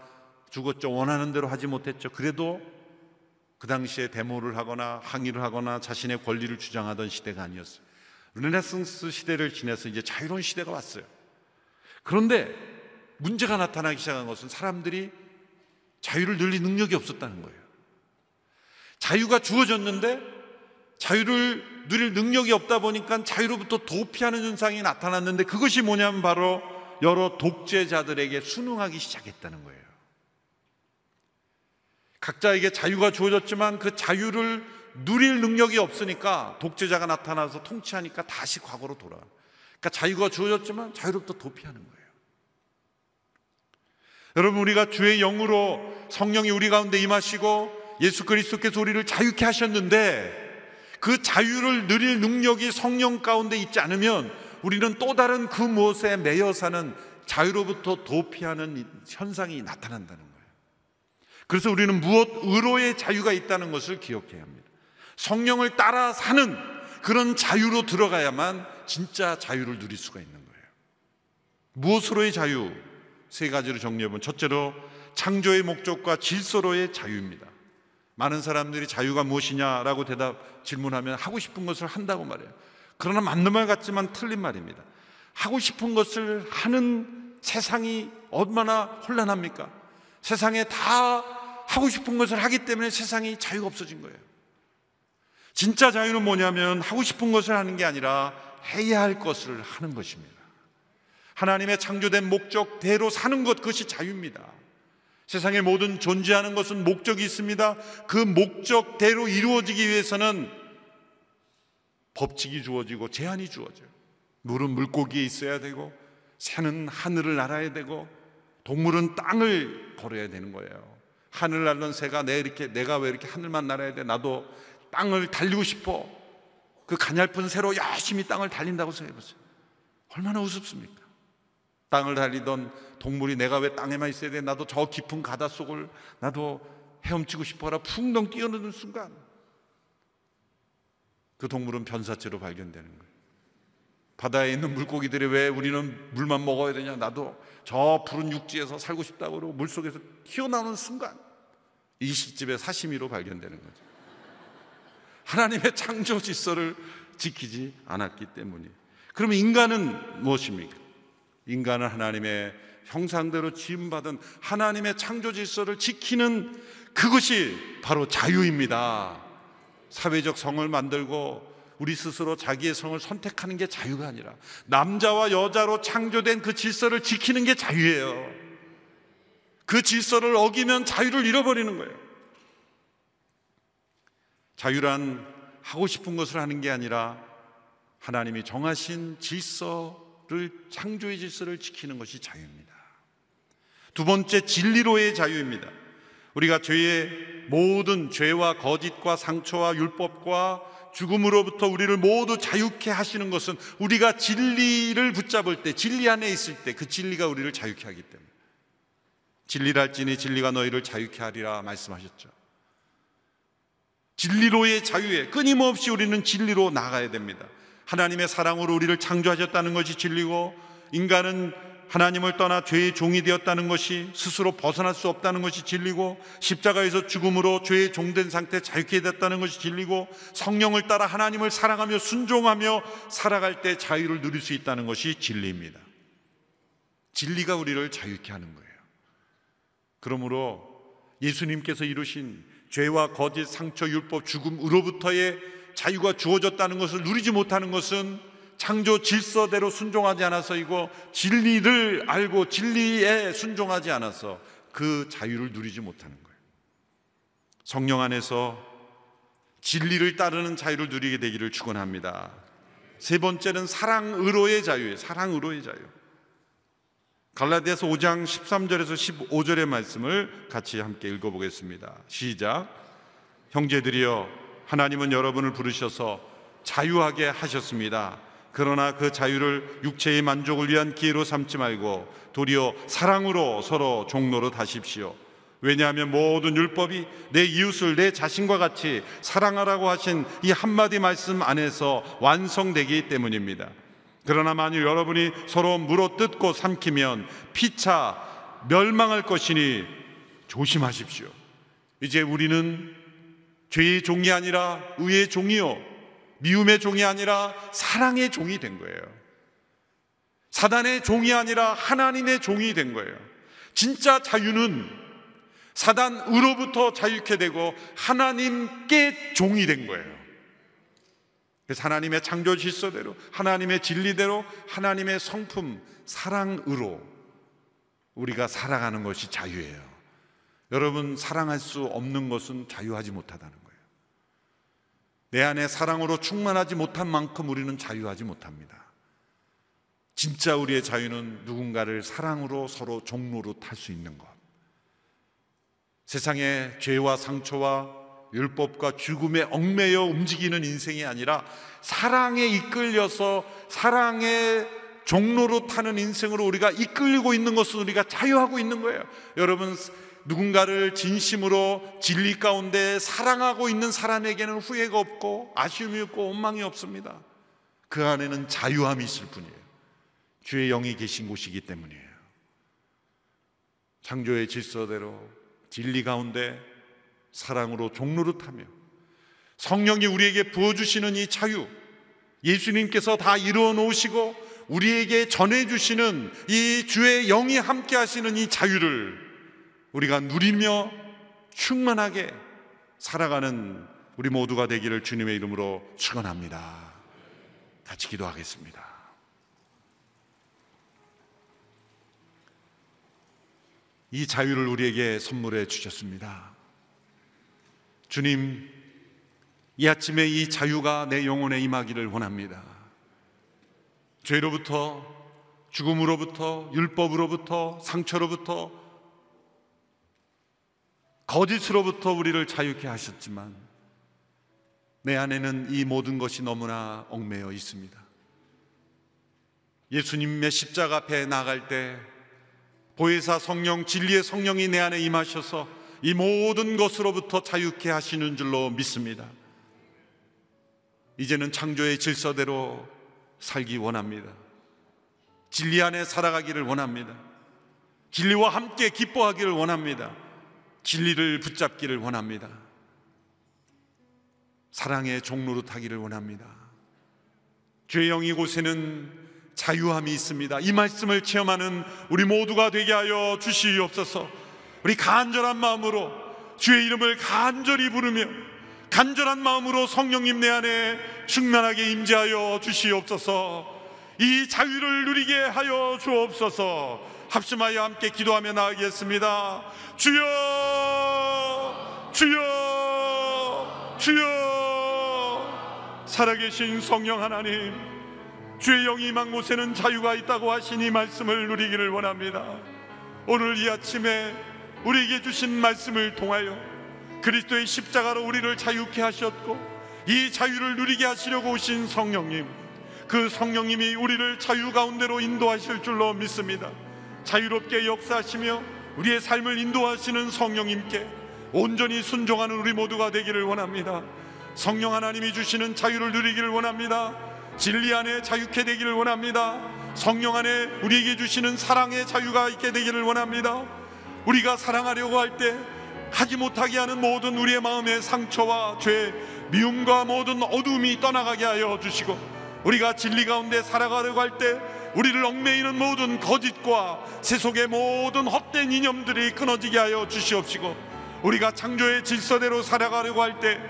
죽었죠. 원하는 대로 하지 못했죠. 그래도 그 당시에 데모를 하거나 항의를 하거나 자신의 권리를 주장하던 시대가 아니었어요. 르네상스 시대를 지나서 이제 자유로운 시대가 왔어요. 그런데 문제가 나타나기 시작한 것은 사람들이 자유를 늘릴 능력이 없었다는 거예요. 자유가 주어졌는데 자유를 누릴 능력이 없다 보니까 자유로부터 도피하는 현상이 나타났는데 그것이 뭐냐면 바로 여러 독재자들에게 순응하기 시작했다는 거예요. 각자에게 자유가 주어졌지만 그 자유를 누릴 능력이 없으니까 독재자가 나타나서 통치하니까 다시 과거로 돌아. 그러니까 자유가 주어졌지만 자유로부터 도피하는 거예요. 여러분, 우리가 주의 영으로 성령이 우리 가운데 임하시고 예수 그리스도께서 우리를 자유케 하셨는데 그 자유를 누릴 능력이 성령 가운데 있지 않으면 우리는 또 다른 그 무엇에 매여 사는 자유로부터 도피하는 현상이 나타난다는 거예요. 그래서 우리는 무엇 의로의 자유가 있다는 것을 기억해야 합니다. 성령을 따라 사는 그런 자유로 들어가야만 진짜 자유를 누릴 수가 있는 거예요. 무엇으로의 자유? 세 가지로 정리해보면, 첫째로 창조의 목적과 질서로의 자유입니다. 많은 사람들이 자유가 무엇이냐라고 대답, 질문하면 하고 싶은 것을 한다고 말해요. 그러나 맞는 말 같지만 틀린 말입니다. 하고 싶은 것을 하는 세상이 얼마나 혼란합니까? 세상에 다 하고 싶은 것을 하기 때문에 세상이 자유가 없어진 거예요. 진짜 자유는 뭐냐면 하고 싶은 것을 하는 게 아니라 해야 할 것을 하는 것입니다. 하나님의 창조된 목적대로 사는 것, 그것이 자유입니다. 세상의 모든 존재하는 것은 목적이 있습니다. 그 목적대로 이루어지기 위해서는 법칙이 주어지고 제한이 주어져요. 물은 물고기에 있어야 되고, 새는 하늘을 날아야 되고, 동물은 땅을 걸어야 되는 거예요. 하늘 날던 새가 내 이렇게, 내가 왜 이렇게 하늘만 날아야 돼? 나도 땅을 달리고 싶어. 그 가냘픈 새로 열심히 땅을 달린다고 생각해보세요. 얼마나 우습습니까? 땅을 달리던 동물이 내가 왜 땅에만 있어야 돼? 나도 저 깊은 가다 속을 나도 헤엄치고 싶어라 풍덩 뛰어드는 순간 그 동물은 변사체로 발견되는 거예요. 바다에 있는 물고기들이 왜 우리는 물만 먹어야 되냐, 나도 저 푸른 육지에서 살고 싶다고 그러고 물속에서 튀어나오는 순간 이식집의 사시미로 발견되는 거죠. 하나님의 창조 질서를 지키지 않았기 때문이에요. 그럼 인간은 무엇입니까? 인간은 하나님의 형상대로 지음받은 하나님의 창조 질서를 지키는 그것이 바로 자유입니다. 사회적 성을 만들고 우리 스스로 자기의 성을 선택하는 게 자유가 아니라 남자와 여자로 창조된 그 질서를 지키는 게 자유예요. 그 질서를 어기면 자유를 잃어버리는 거예요. 자유란 하고 싶은 것을 하는 게 아니라 하나님이 정하신 질서 창조의 질서를 지키는 것이 자유입니다. 두 번째, 진리로의 자유입니다. 우리가 죄의 모든 죄와 거짓과 상처와 율법과 죽음으로부터 우리를 모두 자유케 하시는 것은 우리가 진리를 붙잡을 때, 진리 안에 있을 때 그 진리가 우리를 자유케 하기 때문에, 진리랄지니 진리가 너희를 자유케 하리라 말씀하셨죠. 진리로의 자유에 끊임없이 우리는 진리로 나아가야 됩니다. 하나님의 사랑으로 우리를 창조하셨다는 것이 진리고, 인간은 하나님을 떠나 죄의 종이 되었다는 것이, 스스로 벗어날 수 없다는 것이 진리고, 십자가에서 죽음으로 죄의 종된 상태에 자유케 됐다는 것이 진리고, 성령을 따라 하나님을 사랑하며 순종하며 살아갈 때 자유를 누릴 수 있다는 것이 진리입니다. 진리가 우리를 자유케 하는 거예요. 그러므로 예수님께서 이루신 죄와 거짓, 상처, 율법, 죽음으로부터의 자유가 주어졌다는 것을 누리지 못하는 것은 창조 질서대로 순종하지 않아서이고, 진리를 알고 진리에 순종하지 않아서 그 자유를 누리지 못하는 거예요. 성령 안에서 진리를 따르는 자유를 누리게 되기를 축원합니다. 세 번째는 사랑으로의 자유예요. 사랑으로의 자유. 갈라디아서 오 장 십삼 절에서 십오 절의 말씀을 같이 함께 읽어보겠습니다. 시작. 형제들이여, 하나님은 여러분을 부르셔서 자유하게 하셨습니다. 그러나 그 자유를 육체의 만족을 위한 기회로 삼지 말고 도리어 사랑으로 서로 종노릇 하십시오. 왜냐하면 모든 율법이 내 이웃을 내 자신과 같이 사랑하라고 하신 이 한마디 말씀 안에서 완성되기 때문입니다. 그러나 만일 여러분이 서로 물어뜯고 삼키면 피차 멸망할 것이니 조심하십시오. 이제 우리는 죄의 종이 아니라 의의 종이요, 미움의 종이 아니라 사랑의 종이 된 거예요. 사단의 종이 아니라 하나님의 종이 된 거예요. 진짜 자유는 사단으로부터 자유케 되고 하나님께 종이 된 거예요. 그래서 하나님의 창조 질서대로, 하나님의 진리대로, 하나님의 성품 사랑으로 우리가 살아가는 것이 자유예요. 여러분, 사랑할 수 없는 것은 자유하지 못하다는 거예요. 내 안에 사랑으로 충만하지 못한 만큼 우리는 자유하지 못합니다. 진짜 우리의 자유는 누군가를 사랑으로 서로 종노릇 할 수 있는 것. 세상의 죄와 상처와 율법과 죽음에 얽매여 움직이는 인생이 아니라 사랑에 이끌려서 사랑의 종로로 타는 인생으로 우리가 이끌리고 있는 것은 우리가 자유하고 있는 거예요. 여러분, 누군가를 진심으로 진리 가운데 사랑하고 있는 사람에게는 후회가 없고 아쉬움이 없고 원망이 없습니다. 그 안에는 자유함이 있을 뿐이에요. 주의 영이 계신 곳이기 때문이에요. 창조의 질서대로 진리 가운데 사랑으로 종로를 타며 성령이 우리에게 부어주시는 이 자유, 예수님께서 다 이루어 놓으시고 우리에게 전해주시는 이 주의 영이 함께 하시는 이 자유를 우리가 누리며 충만하게 살아가는 우리 모두가 되기를 주님의 이름으로 축원합니다. 같이 기도하겠습니다. 이 자유를 우리에게 선물해 주셨습니다. 주님, 이 아침에 이 자유가 내 영혼에 임하기를 원합니다. 죄로부터, 죽음으로부터, 율법으로부터, 상처로부터, 거짓으로부터 우리를 자유케 하셨지만 내 안에는 이 모든 것이 너무나 얽매여 있습니다. 예수님의 십자가 앞에 나아갈 때 보혜사 성령, 진리의 성령이 내 안에 임하셔서 이 모든 것으로부터 자유케 하시는 줄로 믿습니다. 이제는 창조의 질서대로 살기 원합니다. 진리 안에 살아가기를 원합니다. 진리와 함께 기뻐하기를 원합니다. 진리를 붙잡기를 원합니다. 사랑의 종로로 타기를 원합니다. 주의 영이 곳에는 자유함이 있습니다. 이 말씀을 체험하는 우리 모두가 되게 하여 주시옵소서. 우리 간절한 마음으로 주의 이름을 간절히 부르며 간절한 마음으로 성령님 내 안에 충만하게 임재하여 주시옵소서. 이 자유를 누리게 하여 주옵소서. 합심하여 함께 기도하며 나아가겠습니다. 주여, 주여, 주여. 살아계신 성령 하나님, 주의 영이 임한 곳에는 자유가 있다고 하신 이 말씀을 누리기를 원합니다. 오늘 이 아침에 우리에게 주신 말씀을 통하여 그리스도의 십자가로 우리를 자유케 하셨고 이 자유를 누리게 하시려고 오신 성령님, 그 성령님이 우리를 자유 가운데로 인도하실 줄로 믿습니다. 자유롭게 역사하시며 우리의 삶을 인도하시는 성령님께 온전히 순종하는 우리 모두가 되기를 원합니다. 성령 하나님이 주시는 자유를 누리기를 원합니다. 진리 안에 자유케 되기를 원합니다. 성령 안에 우리에게 주시는 사랑의 자유가 있게 되기를 원합니다. 우리가 사랑하려고 할 때 하지 못하게 하는 모든 우리의 마음의 상처와 죄, 미움과 모든 어둠이 떠나가게 하여 주시고, 우리가 진리 가운데 살아가려고 할 때 우리를 얽매이는 모든 거짓과 세속의 모든 헛된 이념들이 끊어지게 하여 주시옵시고, 우리가 창조의 질서대로 살아가려고 할 때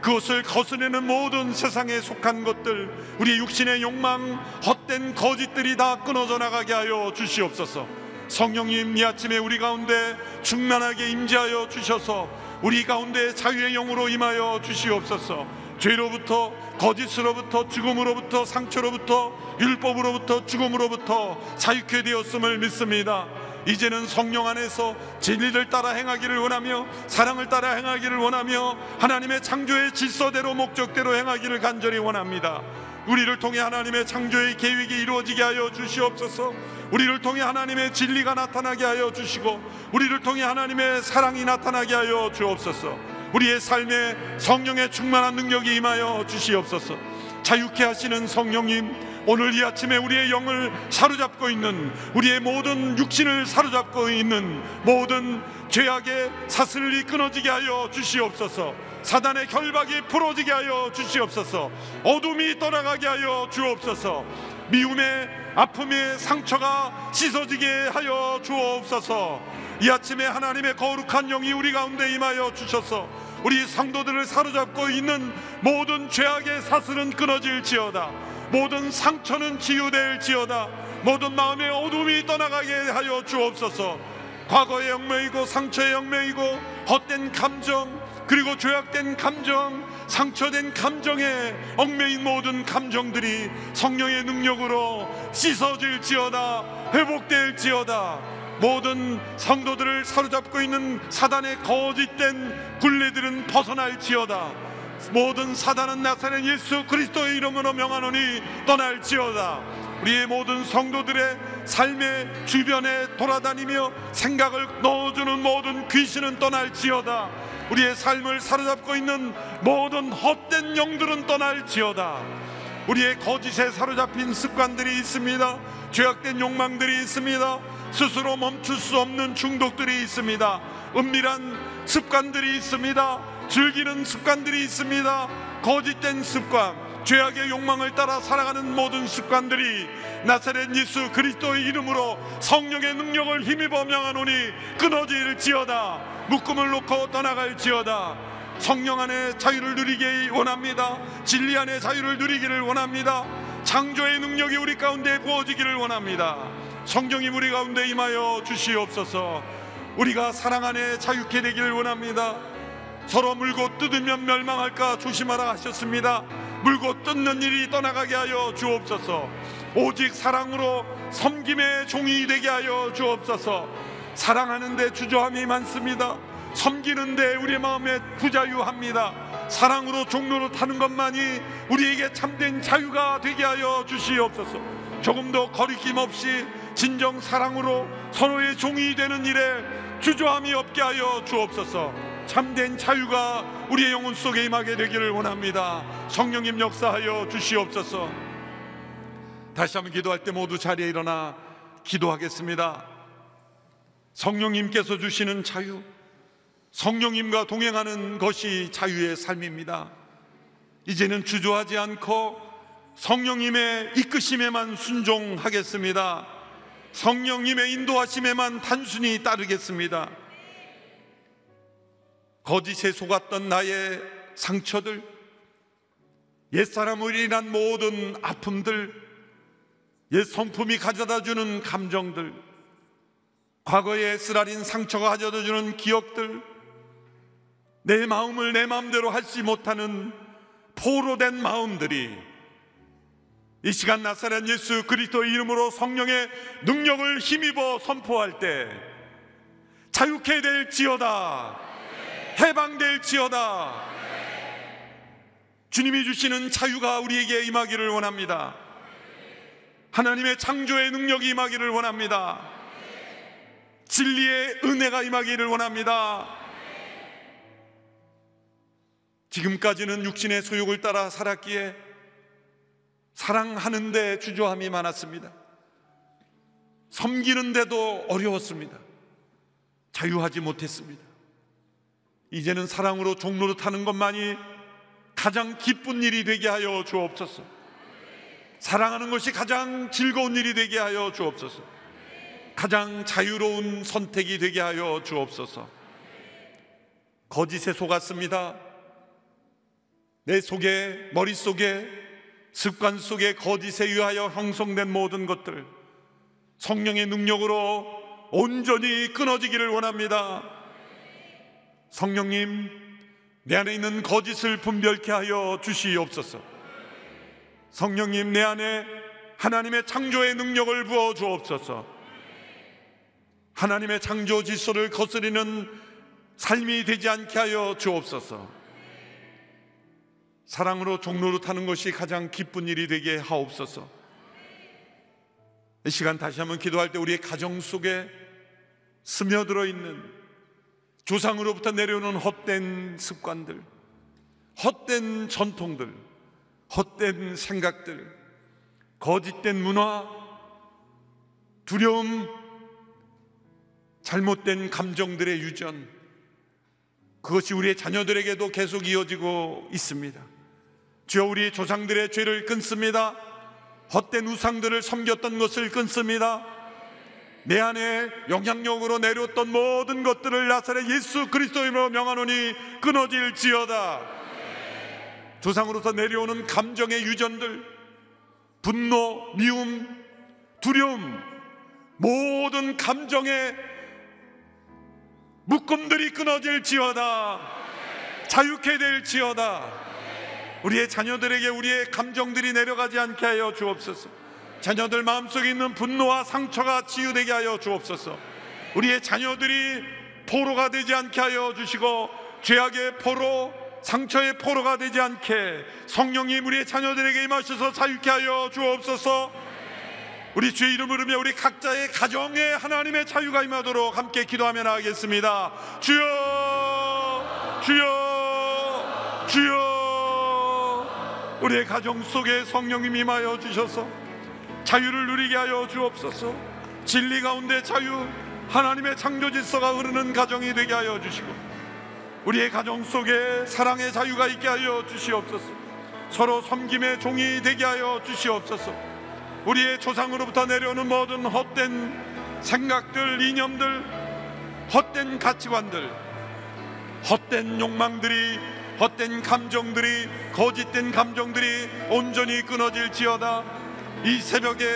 그것을 거스르는 모든 세상에 속한 것들, 우리 육신의 욕망, 헛된 거짓들이 다 끊어져 나가게 하여 주시옵소서. 성령님, 이 아침에 우리 가운데 충만하게 임재하여 주셔서 우리 가운데 자유의 영으로 임하여 주시옵소서. 죄로부터, 거짓으로부터, 죽음으로부터, 상처로부터, 율법으로부터, 죽음으로부터 자유케 되었음을 믿습니다. 이제는 성령 안에서 진리를 따라 행하기를 원하며 사랑을 따라 행하기를 원하며 하나님의 창조의 질서대로, 목적대로 행하기를 간절히 원합니다. 우리를 통해 하나님의 창조의 계획이 이루어지게 하여 주시옵소서. 우리를 통해 하나님의 진리가 나타나게 하여 주시고 우리를 통해 하나님의 사랑이 나타나게 하여 주옵소서. 우리의 삶에 성령의 충만한 능력이 임하여 주시옵소서. 자유케 하시는 성령님, 오늘 이 아침에 우리의 영을 사로잡고 있는, 우리의 모든 육신을 사로잡고 있는 모든 죄악의 사슬이 끊어지게 하여 주시옵소서. 사단의 결박이 풀어지게 하여 주시옵소서. 어둠이 떠나가게 하여 주옵소서. 미움의, 아픔의 상처가 씻어지게 하여 주옵소서. 이 아침에 하나님의 거룩한 영이 우리 가운데 임하여 주셔서 우리 성도들을 사로잡고 있는 모든 죄악의 사슬은 끊어질지어다. 모든 상처는 치유될지어다. 모든 마음의 어둠이 떠나가게 하여 주옵소서. 과거의 얽매이고 상처의 얽매이고 헛된 감정, 그리고 죄악된 감정, 상처된 감정에 얽매인 모든 감정들이 성령의 능력으로 씻어질지어다. 회복될지어다. 모든 성도들을 사로잡고 있는 사단의 거짓된 굴레들은 벗어날지어다. 모든 사단은 나사렛 예수 그리스도의 이름으로 명하노니 떠날지어다. 우리의 모든 성도들의 삶의 주변에 돌아다니며 생각을 넣어주는 모든 귀신은 떠날지어다. 우리의 삶을 사로잡고 있는 모든 헛된 영들은 떠날지어다. 우리의 거짓에 사로잡힌 습관들이 있습니다. 죄악된 욕망들이 있습니다. 스스로 멈출 수 없는 중독들이 있습니다. 은밀한 습관들이 있습니다. 즐기는 습관들이 있습니다. 거짓된 습관, 죄악의 욕망을 따라 살아가는 모든 습관들이 나사렛 예수 그리스도의 이름으로 성령의 능력을 힘입어 명하노니 끊어질지어다. 묶음을 놓고 떠나갈지어다. 성령 안에 자유를 누리길 원합니다. 진리 안에 자유를 누리기를 원합니다. 창조의 능력이 우리 가운데 부어지기를 원합니다. 성령이 우리 가운데 임하여 주시옵소서. 우리가 사랑 안에 자유케 되기를 원합니다. 서로 물고 뜯으면 멸망할까 조심하라 하셨습니다. 물고 뜯는 일이 떠나가게 하여 주옵소서. 오직 사랑으로 섬김의 종이 되게 하여 주옵소서. 사랑하는데 주저함이 많습니다. 섬기는데 우리의 마음에 부자유합니다. 사랑으로 종노릇 하는 것만이 우리에게 참된 자유가 되게 하여 주시옵소서. 조금도 거리낌 없이 진정 사랑으로 서로의 종이 되는 일에 주저함이 없게 하여 주옵소서. 참된 자유가 우리의 영혼 속에 임하게 되기를 원합니다. 성령님 역사하여 주시옵소서. 다시 한번 기도할 때 모두 자리에 일어나 기도하겠습니다. 성령님께서 주시는 자유, 성령님과 동행하는 것이 자유의 삶입니다. 이제는 주저하지 않고 성령님의 이끄심에만 순종하겠습니다. 성령님의 인도하심에만 단순히 따르겠습니다. 거짓에 속았던 나의 상처들, 옛사람으로 인한 모든 아픔들, 옛 성품이 가져다주는 감정들, 과거의 쓰라린 상처가 가져다주는 기억들, 내 마음을 내 마음대로 하지 못하는 포로된 마음들이 이 시간 나사렛 예수 그리스도의 이름으로 성령의 능력을 힘입어 선포할 때 자유케 될지어다, 해방될지어다. 주님이 주시는 자유가 우리에게 임하기를 원합니다. 하나님의 창조의 능력이 임하기를 원합니다. 진리의 은혜가 임하기를 원합니다. 지금까지는 육신의 소욕을 따라 살았기에 사랑하는데 주저함이 많았습니다. 섬기는데도 어려웠습니다. 자유하지 못했습니다. 이제는 사랑으로 종노릇 하는 것만이 가장 기쁜 일이 되게 하여 주옵소서. 사랑하는 것이 가장 즐거운 일이 되게 하여 주옵소서. 가장 자유로운 선택이 되게 하여 주옵소서. 거짓에 속았습니다. 내 속에, 머릿속에, 습관 속에 거짓에 의하여 형성된 모든 것들 성령의 능력으로 온전히 끊어지기를 원합니다. 성령님, 내 안에 있는 거짓을 분별케 하여 주시옵소서. 성령님, 내 안에 하나님의 창조의 능력을 부어 주옵소서. 하나님의 창조 질서를 거스리는 삶이 되지 않게 하여 주옵소서. 사랑으로 종노릇 하는 것이 가장 기쁜 일이 되게 하옵소서. 이 시간 다시 한번 기도할 때 우리의 가정 속에 스며들어 있는 조상으로부터 내려오는 헛된 습관들, 헛된 전통들, 헛된 생각들, 거짓된 문화, 두려움, 잘못된 감정들의 유전, 그것이 우리의 자녀들에게도 계속 이어지고 있습니다. 주여, 우리의 조상들의 죄를 끊습니다. 헛된 우상들을 섬겼던 것을 끊습니다. 내 안에 영향력으로 내렸던 모든 것들을 나사렛 예수 그리스도임으로 명하노니 끊어질지어다. 조상으로서 내려오는 감정의 유전들, 분노, 미움, 두려움, 모든 감정의 묶음들이 끊어질지어다. 자유케 될지어다. 우리의 자녀들에게 우리의 감정들이 내려가지 않게 하여 주옵소서. 자녀들 마음속에 있는 분노와 상처가 치유되게 하여 주옵소서. 우리의 자녀들이 포로가 되지 않게 하여 주시고 죄악의 포로, 상처의 포로가 되지 않게 성령님 우리의 자녀들에게 임하셔서 자유케 하여 주옵소서. 우리 주의 이름을 부르며 우리 각자의 가정에 하나님의 자유가 임하도록 함께 기도하며 나가겠습니다. 주여, 주여, 주여, 우리의 가정 속에 성령님 임하여 주셔서 자유를 누리게 하여 주옵소서. 진리 가운데 자유, 하나님의 창조 질서가 흐르는 가정이 되게 하여 주시고, 우리의 가정 속에 사랑의 자유가 있게 하여 주시옵소서. 서로 섬김의 종이 되게 하여 주시옵소서. 우리의 조상으로부터 내려오는 모든 헛된 생각들, 이념들, 헛된 가치관들, 헛된 욕망들이, 헛된 감정들이, 거짓된 감정들이 온전히 끊어질지어다. 이 새벽에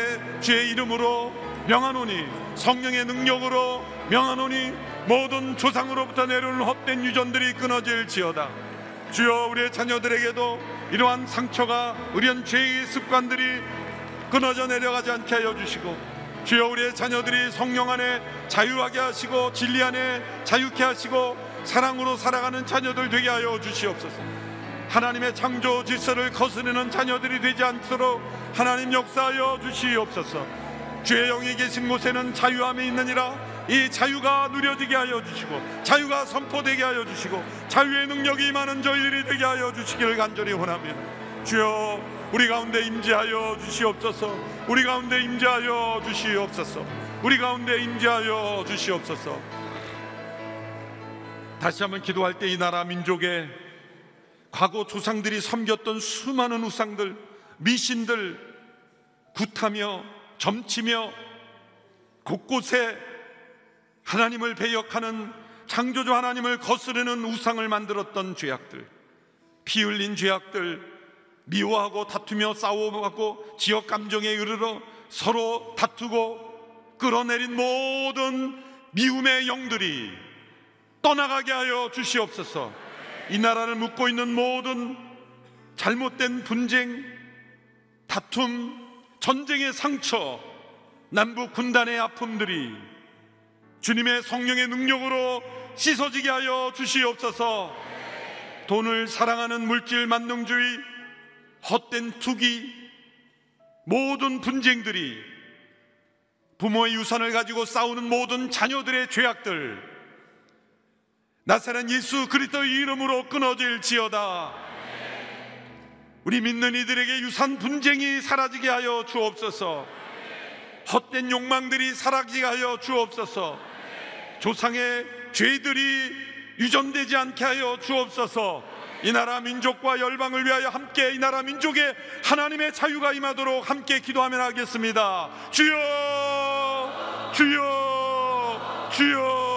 주의 이름으로 명하노니, 성령의 능력으로 명하노니, 모든 조상으로부터 내려오는 헛된 유전들이 끊어질지어다. 주여, 우리의 자녀들에게도 이러한 상처가, 의련 죄의 습관들이 끊어져 내려가지 않게 하여 주시고, 주여, 우리의 자녀들이 성령 안에 자유하게 하시고, 진리 안에 자유케 하시고, 사랑으로 살아가는 자녀들 되게 하여 주시옵소서. 하나님의 창조 질서를 거스르는 자녀들이 되지 않도록 하나님 역사하여 주시옵소서. 주의 영이 계신 곳에는 자유함이 있느니라. 이 자유가 누려지게 하여 주시고, 자유가 선포되게 하여 주시고, 자유의 능력이 많은 저희들이 되게 하여 주시기를 간절히 원하며, 주여, 우리 가운데 임재하여 주시옵소서. 우리 가운데 임재하여 주시옵소서. 우리 가운데 임재하여 주시옵소서. 다시 한번 기도할 때 이 나라 민족의 과거 조상들이 섬겼던 수많은 우상들, 미신들 굿하며 점치며 곳곳에 하나님을 배역하는, 창조주 하나님을 거스르는 우상을 만들었던 죄악들, 피 흘린 죄악들, 미워하고 다투며 싸워하고 지역 감정에 이르러 서로 다투고 끌어내린 모든 미움의 영들이 떠나가게 하여 주시옵소서. 이 나라를 묶고 있는 모든 잘못된 분쟁, 다툼, 전쟁의 상처, 남북 군단의 아픔들이 주님의 성령의 능력으로 씻어지게 하여 주시옵소서. 돈을 사랑하는 물질 만능주의, 헛된 투기, 모든 분쟁들이, 부모의 유산을 가지고 싸우는 모든 자녀들의 죄악들 나사렛 예수 그리스도의 이름으로 끊어질지어다. 우리 믿는 이들에게 유산 분쟁이 사라지게 하여 주옵소서. 헛된 욕망들이 사라지게 하여 주옵소서. 조상의 죄들이 유전되지 않게 하여 주옵소서. 이 나라 민족과 열방을 위하여 함께 이 나라 민족에 하나님의 자유가 임하도록 함께 기도하면 하겠습니다. 주여, 주여, 주여,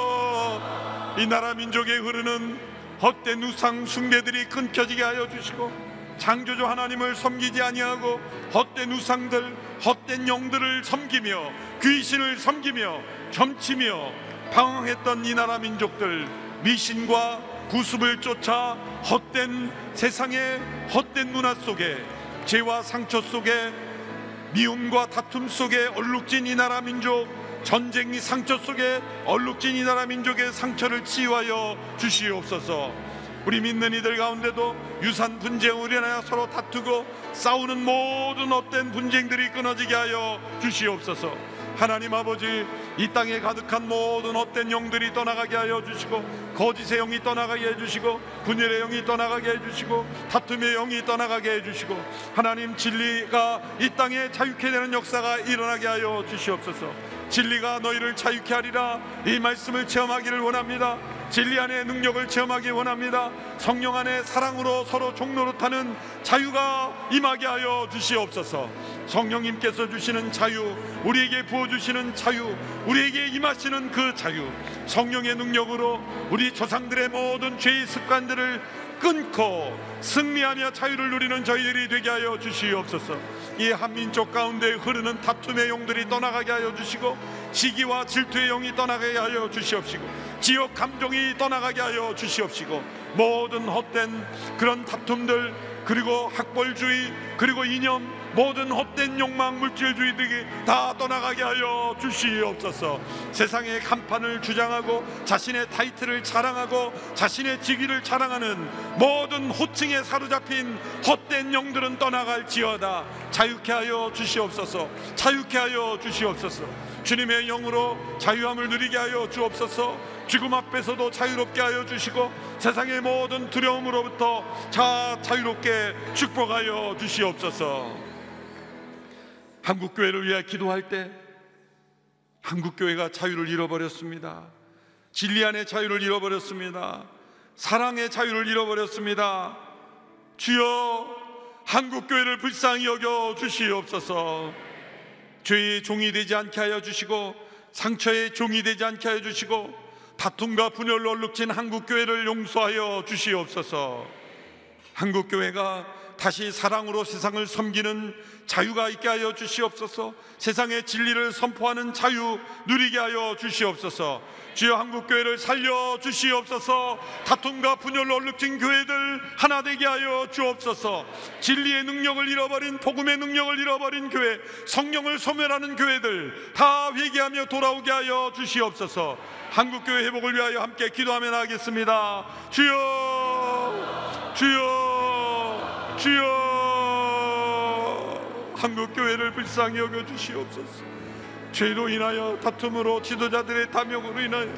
이 나라 민족에 흐르는 헛된 우상 숭배들이 끊겨지게 하여 주시고, 창조주 하나님을 섬기지 아니하고 헛된 우상들, 헛된 영들을 섬기며 귀신을 섬기며 점치며 방황했던 이 나라 민족들, 미신과 구습을 쫓아 헛된 세상의 헛된 문화 속에, 죄와 상처 속에, 미움과 다툼 속에 얼룩진 이 나라 민족, 전쟁이 상처 속에 얼룩진 이 나라 민족의 상처를 치유하여 주시옵소서. 우리 믿는 이들 가운데도 유산 분쟁을 일어나 서로 다투고 싸우는 모든 헛된 분쟁들이 끊어지게 하여 주시옵소서. 하나님 아버지, 이 땅에 가득한 모든 헛된 영들이 떠나가게 하여 주시고, 거짓의 영이 떠나가게 해주시고, 분열의 영이 떠나가게 해주시고, 다툼의 영이 떠나가게 해주시고, 하나님, 진리가 이 땅에 자유케 되는 역사가 일어나게 하여 주시옵소서. 진리가 너희를 자유케 하리라. 이 말씀을 체험하기를 원합니다. 진리 안의 능력을 체험하기 원합니다. 성령 안의 사랑으로 서로 종노릇하는 자유가 임하게 하여 주시옵소서. 성령님께서 주시는 자유, 우리에게 부어주시는 자유, 우리에게 임하시는 그 자유, 성령의 능력으로 우리 조상들의 모든 죄의 습관들을 끊고 승리하며 자유를 누리는 저희들이 되게 하여 주시옵소서. 이 한민족 가운데 흐르는 다툼의 영들이 떠나가게 하여 주시고, 시기와 질투의 영이 떠나가게 하여 주시옵시고, 지역 감정이 떠나가게 하여 주시옵시고, 모든 헛된 그런 다툼들, 그리고 학벌주의, 그리고 이념, 모든 헛된 욕망, 물질주의 등이 다 떠나가게 하여 주시옵소서. 세상의 간판을 주장하고 자신의 타이틀을 자랑하고 자신의 직위를 자랑하는 모든 호칭에 사로잡힌 헛된 영들은 떠나갈지어다. 자유케 하여 주시옵소서. 자유케 하여 주시옵소서. 주님의 영으로 자유함을 누리게 하여 주옵소서. 죽음 앞에서도 자유롭게 하여 주시고 세상의 모든 두려움으로부터 자 자유롭게 축복하여 주시옵소서. 한국교회를 위해 기도할 때 한국교회가 자유를 잃어버렸습니다. 진리 안의 자유를 잃어버렸습니다. 사랑의 자유를 잃어버렸습니다. 주여, 한국교회를 불쌍히 여겨 주시옵소서. 죄의 종이 되지 않게 하여 주시고 상처의 종이 되지 않게 하여 주시고 다툼과 분열로 얼룩진 한국교회를 용서하여 주시옵소서. 한국교회가 다시 사랑으로 세상을 섬기는 자유가 있게 하여 주시옵소서. 세상의 진리를 선포하는 자유 누리게 하여 주시옵소서. 주여, 한국교회를 살려 주시옵소서. 다툼과 분열로 얼룩진 교회들 하나 되게 하여 주옵소서. 진리의 능력을 잃어버린, 복음의 능력을 잃어버린 교회, 성령을 소멸하는 교회들 다 회개하며 돌아오게 하여 주시옵소서. 한국교회 회복을 위하여 함께 기도하며 나가겠습니다. 주여, 주여, 주여, 한국교회를 불쌍히 여겨주시옵소서. 죄로 인하여, 다툼으로, 지도자들의 탐욕으로 인하여,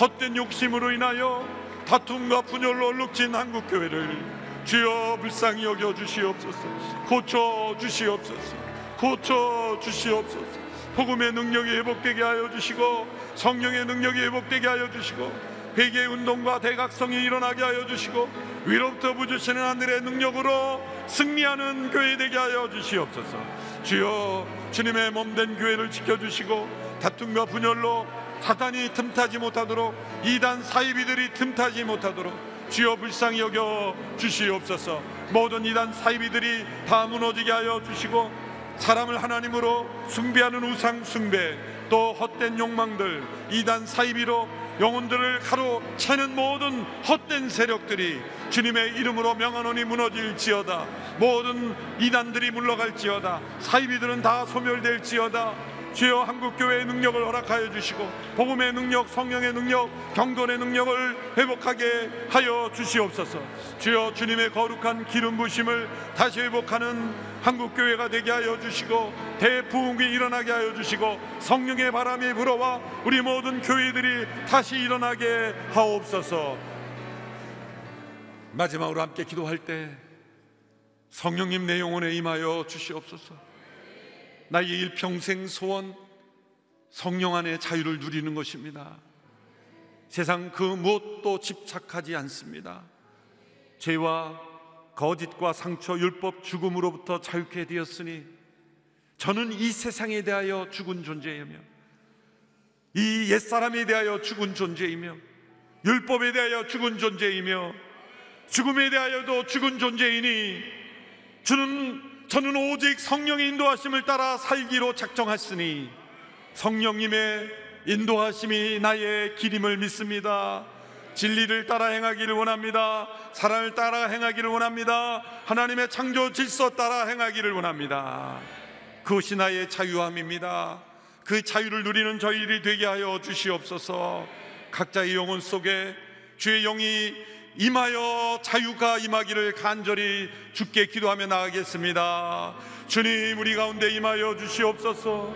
헛된 욕심으로 인하여 다툼과 분열로 얼룩진 한국교회를 주여 불쌍히 여겨주시옵소서. 고쳐주시옵소서. 고쳐주시옵소서. 복음의 능력이 회복되게 하여 주시고 성령의 능력이 회복되게 하여 주시고 회개의 운동과 대각성이 일어나게 하여 주시고 위로부터 부주시는 하늘의 능력으로 승리하는 교회 되게 하여 주시옵소서. 주여, 주님의 몸된 교회를 지켜주시고 다툼과 분열로 사단이 틈타지 못하도록, 이단 사이비들이 틈타지 못하도록 주여 불쌍히 여겨 주시옵소서. 모든 이단 사이비들이 다 무너지게 하여 주시고 사람을 하나님으로 숭배하는 우상 숭배, 또 헛된 욕망들, 이단 사이비로 영혼들을 가로채는 모든 헛된 세력들이 주님의 이름으로 명하노니 무너질지어다. 모든 이단들이 물러갈지어다. 사이비들은 다 소멸될지어다. 주여, 한국교회의 능력을 허락하여 주시고 복음의 능력, 성령의 능력, 경건의 능력을 회복하게 하여 주시옵소서. 주여, 주님의 거룩한 기름 부심을 다시 회복하는 한국교회가 되게 하여 주시고 대부흥이 일어나게 하여 주시고 성령의 바람이 불어와 우리 모든 교회들이 다시 일어나게 하옵소서. 마지막으로 함께 기도할 때 성령님, 내 영혼에 임하여 주시옵소서. 나의 일평생 소원, 성령 안의 자유를 누리는 것입니다. 세상 그 무엇도 집착하지 않습니다. 죄와 거짓과 상처, 율법, 죽음으로부터 자유케 되었으니 저는 이 세상에 대하여 죽은 존재이며 이 옛사람에 대하여 죽은 존재이며 율법에 대하여 죽은 존재이며 죽음에 대하여도 죽은 존재이니 주는 저는 오직 성령의 인도하심을 따라 살기로 작정하시니 성령님의 인도하심이 나의 길임을 믿습니다. 진리를 따라 행하기를 원합니다. 사랑을 따라 행하기를 원합니다. 하나님의 창조 질서 따라 행하기를 원합니다. 그것이 나의 자유함입니다. 그 자유를 누리는 저희들이 되게 하여 주시옵소서. 각자의 영혼 속에 주의 영이 임하여 자유가 임하기를 간절히 주께 기도하며 나아가겠습니다. 주님, 우리 가운데 임하여 주시옵소서.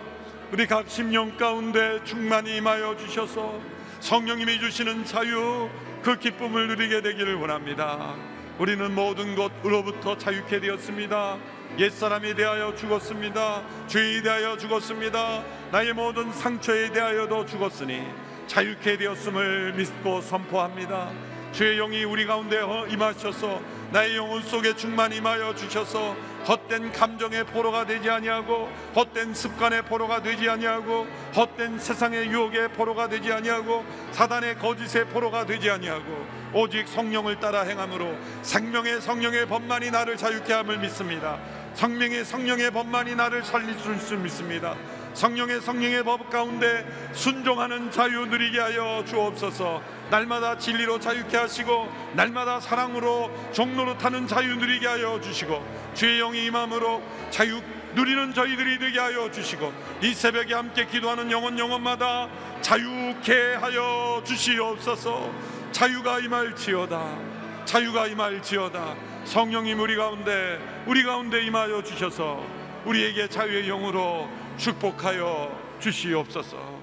우리 각 심령 가운데 충만히 임하여 주셔서 성령님이 주시는 자유, 그 기쁨을 누리게 되기를 원합니다. 우리는 모든 것으로부터 자유케 되었습니다. 옛사람에 대하여 죽었습니다. 죄에 대하여 죽었습니다. 나의 모든 상처에 대하여도 죽었으니 자유케 되었음을 믿고 선포합니다. 주의 영이 우리 가운데 임하셔서 나의 영혼 속에 충만히 임하여 주셔서 헛된 감정의 포로가 되지 아니하고 헛된 습관의 포로가 되지 아니하고 헛된 세상의 유혹의 포로가 되지 아니하고 사단의 거짓의 포로가 되지 아니하고 오직 성령을 따라 행함으로 생명의 성령의 법만이 나를 자유케 함을 믿습니다. 생명의 성령의 법만이 나를 살릴 수 믿습니다. 성령의 성령의 법 가운데 순종하는 자유 누리게 하여 주옵소서. 날마다 진리로 자유케 하시고 날마다 사랑으로 종로로 타는 자유 누리게 하여 주시고 주의 영이 임함으로 자유 누리는 저희들이 되게 하여 주시고 이 새벽에 함께 기도하는 영혼 영혼마다 자유케 하여 주시옵소서. 자유가 임할지어다. 자유가 임할지어다. 성령님 우리 가운데 우리 가운데 임하여 주셔서 우리에게 자유의 영으로 축복하여 주시옵소서.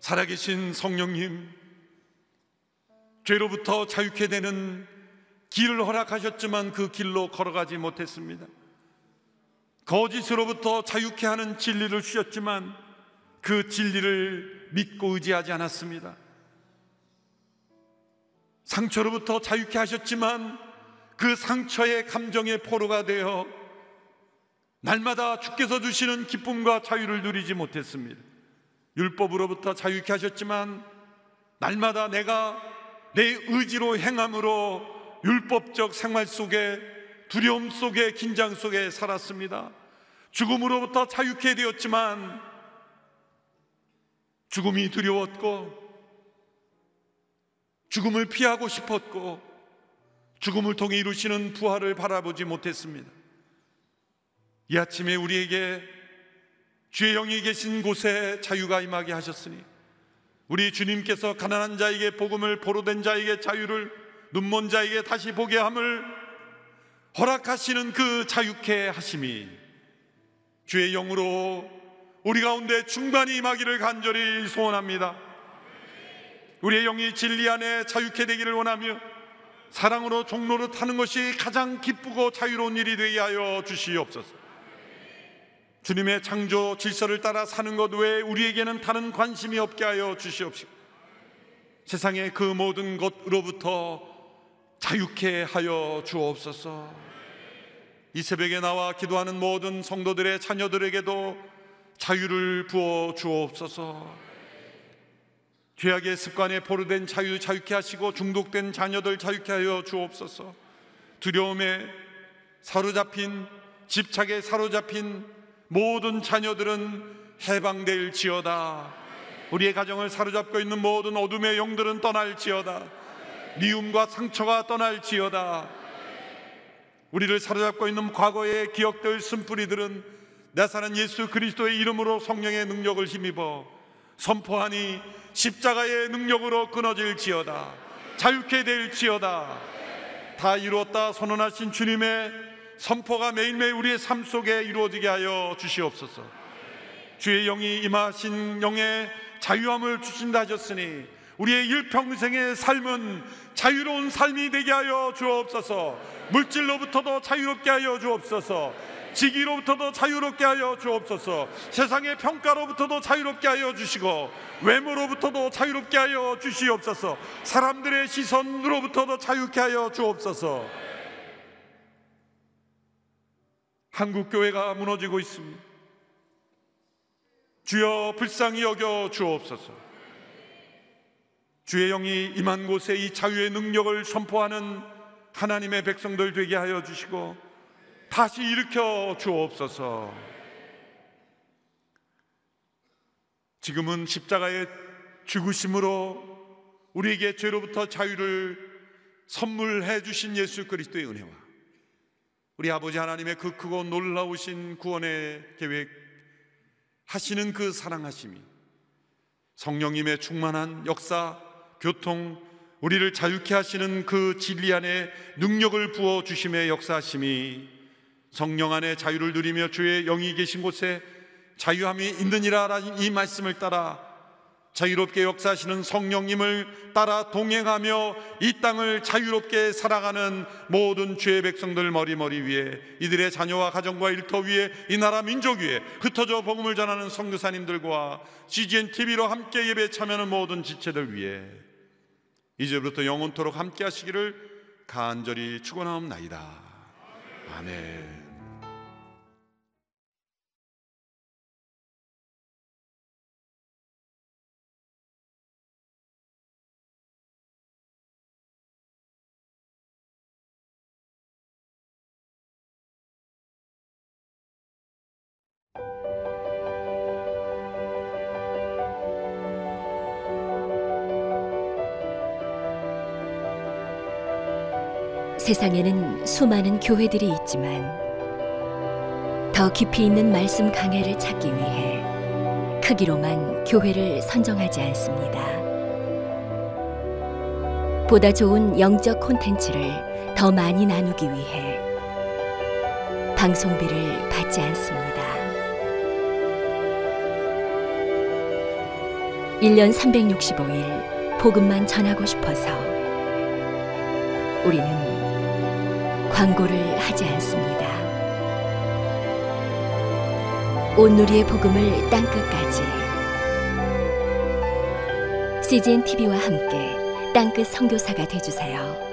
살아계신 성령님, 죄로부터 자유케 되는 길을 허락하셨지만 그 길로 걸어가지 못했습니다. 거짓으로부터 자유케 하는 진리를 주셨지만 그 진리를 믿고 의지하지 않았습니다. 상처로부터 자유케 하셨지만 그 상처의 감정의 포로가 되어 날마다 주께서 주시는 기쁨과 자유를 누리지 못했습니다. 율법으로부터 자유케 하셨지만 날마다 내가 내 의지로 행함으로 율법적 생활 속에 두려움 속에 긴장 속에 살았습니다. 죽음으로부터 자유케 되었지만 죽음이 두려웠고 죽음을 피하고 싶었고 죽음을 통해 이루시는 부활을 바라보지 못했습니다. 이 아침에 우리에게 주의 영이 계신 곳에 자유가 임하게 하셨으니 우리 주님께서 가난한 자에게 복음을, 포로된 자에게 자유를, 눈먼 자에게 다시 보게 함을 허락하시는 그 자유케 하심이 주의 영으로 우리 가운데 충만히 임하기를 간절히 소원합니다. 우리의 영이 진리 안에 자유케 되기를 원하며 사랑으로 종로를 타는 것이 가장 기쁘고 자유로운 일이 되게 하여 주시옵소서. 주님의 창조 질서를 따라 사는 것 외에 우리에게는 다른 관심이 없게 하여 주시옵시고 세상의 그 모든 것으로부터 자유케 하여 주옵소서. 이 새벽에 나와 기도하는 모든 성도들의 자녀들에게도 자유를 부어 주옵소서. 죄악의 습관에 포로된 자유 자유케 하시고 중독된 자녀들 자유케 하여 주옵소서. 두려움에 사로잡힌, 집착에 사로잡힌 모든 자녀들은 해방될지어다. 우리의 가정을 사로잡고 있는 모든 어둠의 영들은 떠날지어다. 미움과 상처가 떠날지어다. 우리를 사로잡고 있는 과거의 기억들, 쓴뿌리들은 나사렛 예수 그리스도의 이름으로 성령의 능력을 힘입어 선포하니 십자가의 능력으로 끊어질지어다. 자유케 될지어다. 다 이루었다 선언하신 주님의 선포가 매일매일 우리의 삶 속에 이루어지게 하여 주시옵소서. 주의 영이 임하신 영의 자유함을 주신다 하셨으니 우리의 일평생의 삶은 자유로운 삶이 되게 하여 주옵소서. 물질로부터도 자유롭게 하여 주옵소서. 지기로부터도 자유롭게 하여 주옵소서. 세상의 평가로부터도 자유롭게 하여 주시고 외모로부터도 자유롭게 하여 주시옵소서. 사람들의 시선으로부터도 자유롭게 하여 주옵소서. 한국교회가 무너지고 있습니다. 주여 불쌍히 여겨 주옵소서. 주의 영이 임한 곳에 이 자유의 능력을 선포하는 하나님의 백성들 되게 하여 주시고 다시 일으켜 주옵소서. 지금은 십자가의 죽으심으로 우리에게 죄로부터 자유를 선물해 주신 예수 그리스도의 은혜와 우리 아버지 하나님의 그 크고 놀라우신 구원의 계획 하시는 그 사랑하심이 성령님의 충만한 역사, 교통, 우리를 자유케 하시는 그 진리 안에 능력을 부어 주심의 역사하심이 성령 안에 자유를 누리며 주의 영이 계신 곳에 자유함이 있느니라 이 말씀을 따라 자유롭게 역사하시는 성령님을 따라 동행하며 이 땅을 자유롭게 살아가는 모든 주의 백성들 머리머리 위에 이들의 자녀와 가정과 일터 위에 이 나라 민족 위에 흩어져 복음을 전하는 선교사님들과 씨지엔 티비로 함께 예배에 참여하는 모든 지체들 위에 이제부터 영원토록 함께 하시기를 간절히 축원하옵나이다. 아멘. 세상에는 수많은 교회들이 있지만 더 깊이 있는 말씀 강해를 찾기 위해 크기로만 교회를 선정하지 않습니다. 보다 좋은 영적 콘텐츠를 더 많이 나누기 위해 방송비를 받지 않습니다. 일 년 삼백육십오 일 복음만 전하고 싶어서 우리는 광고를 하지 않습니다. 온누리의 복음을 땅끝까지 씨지엔 티비와 함께 땅끝 선교사가 되어주세요.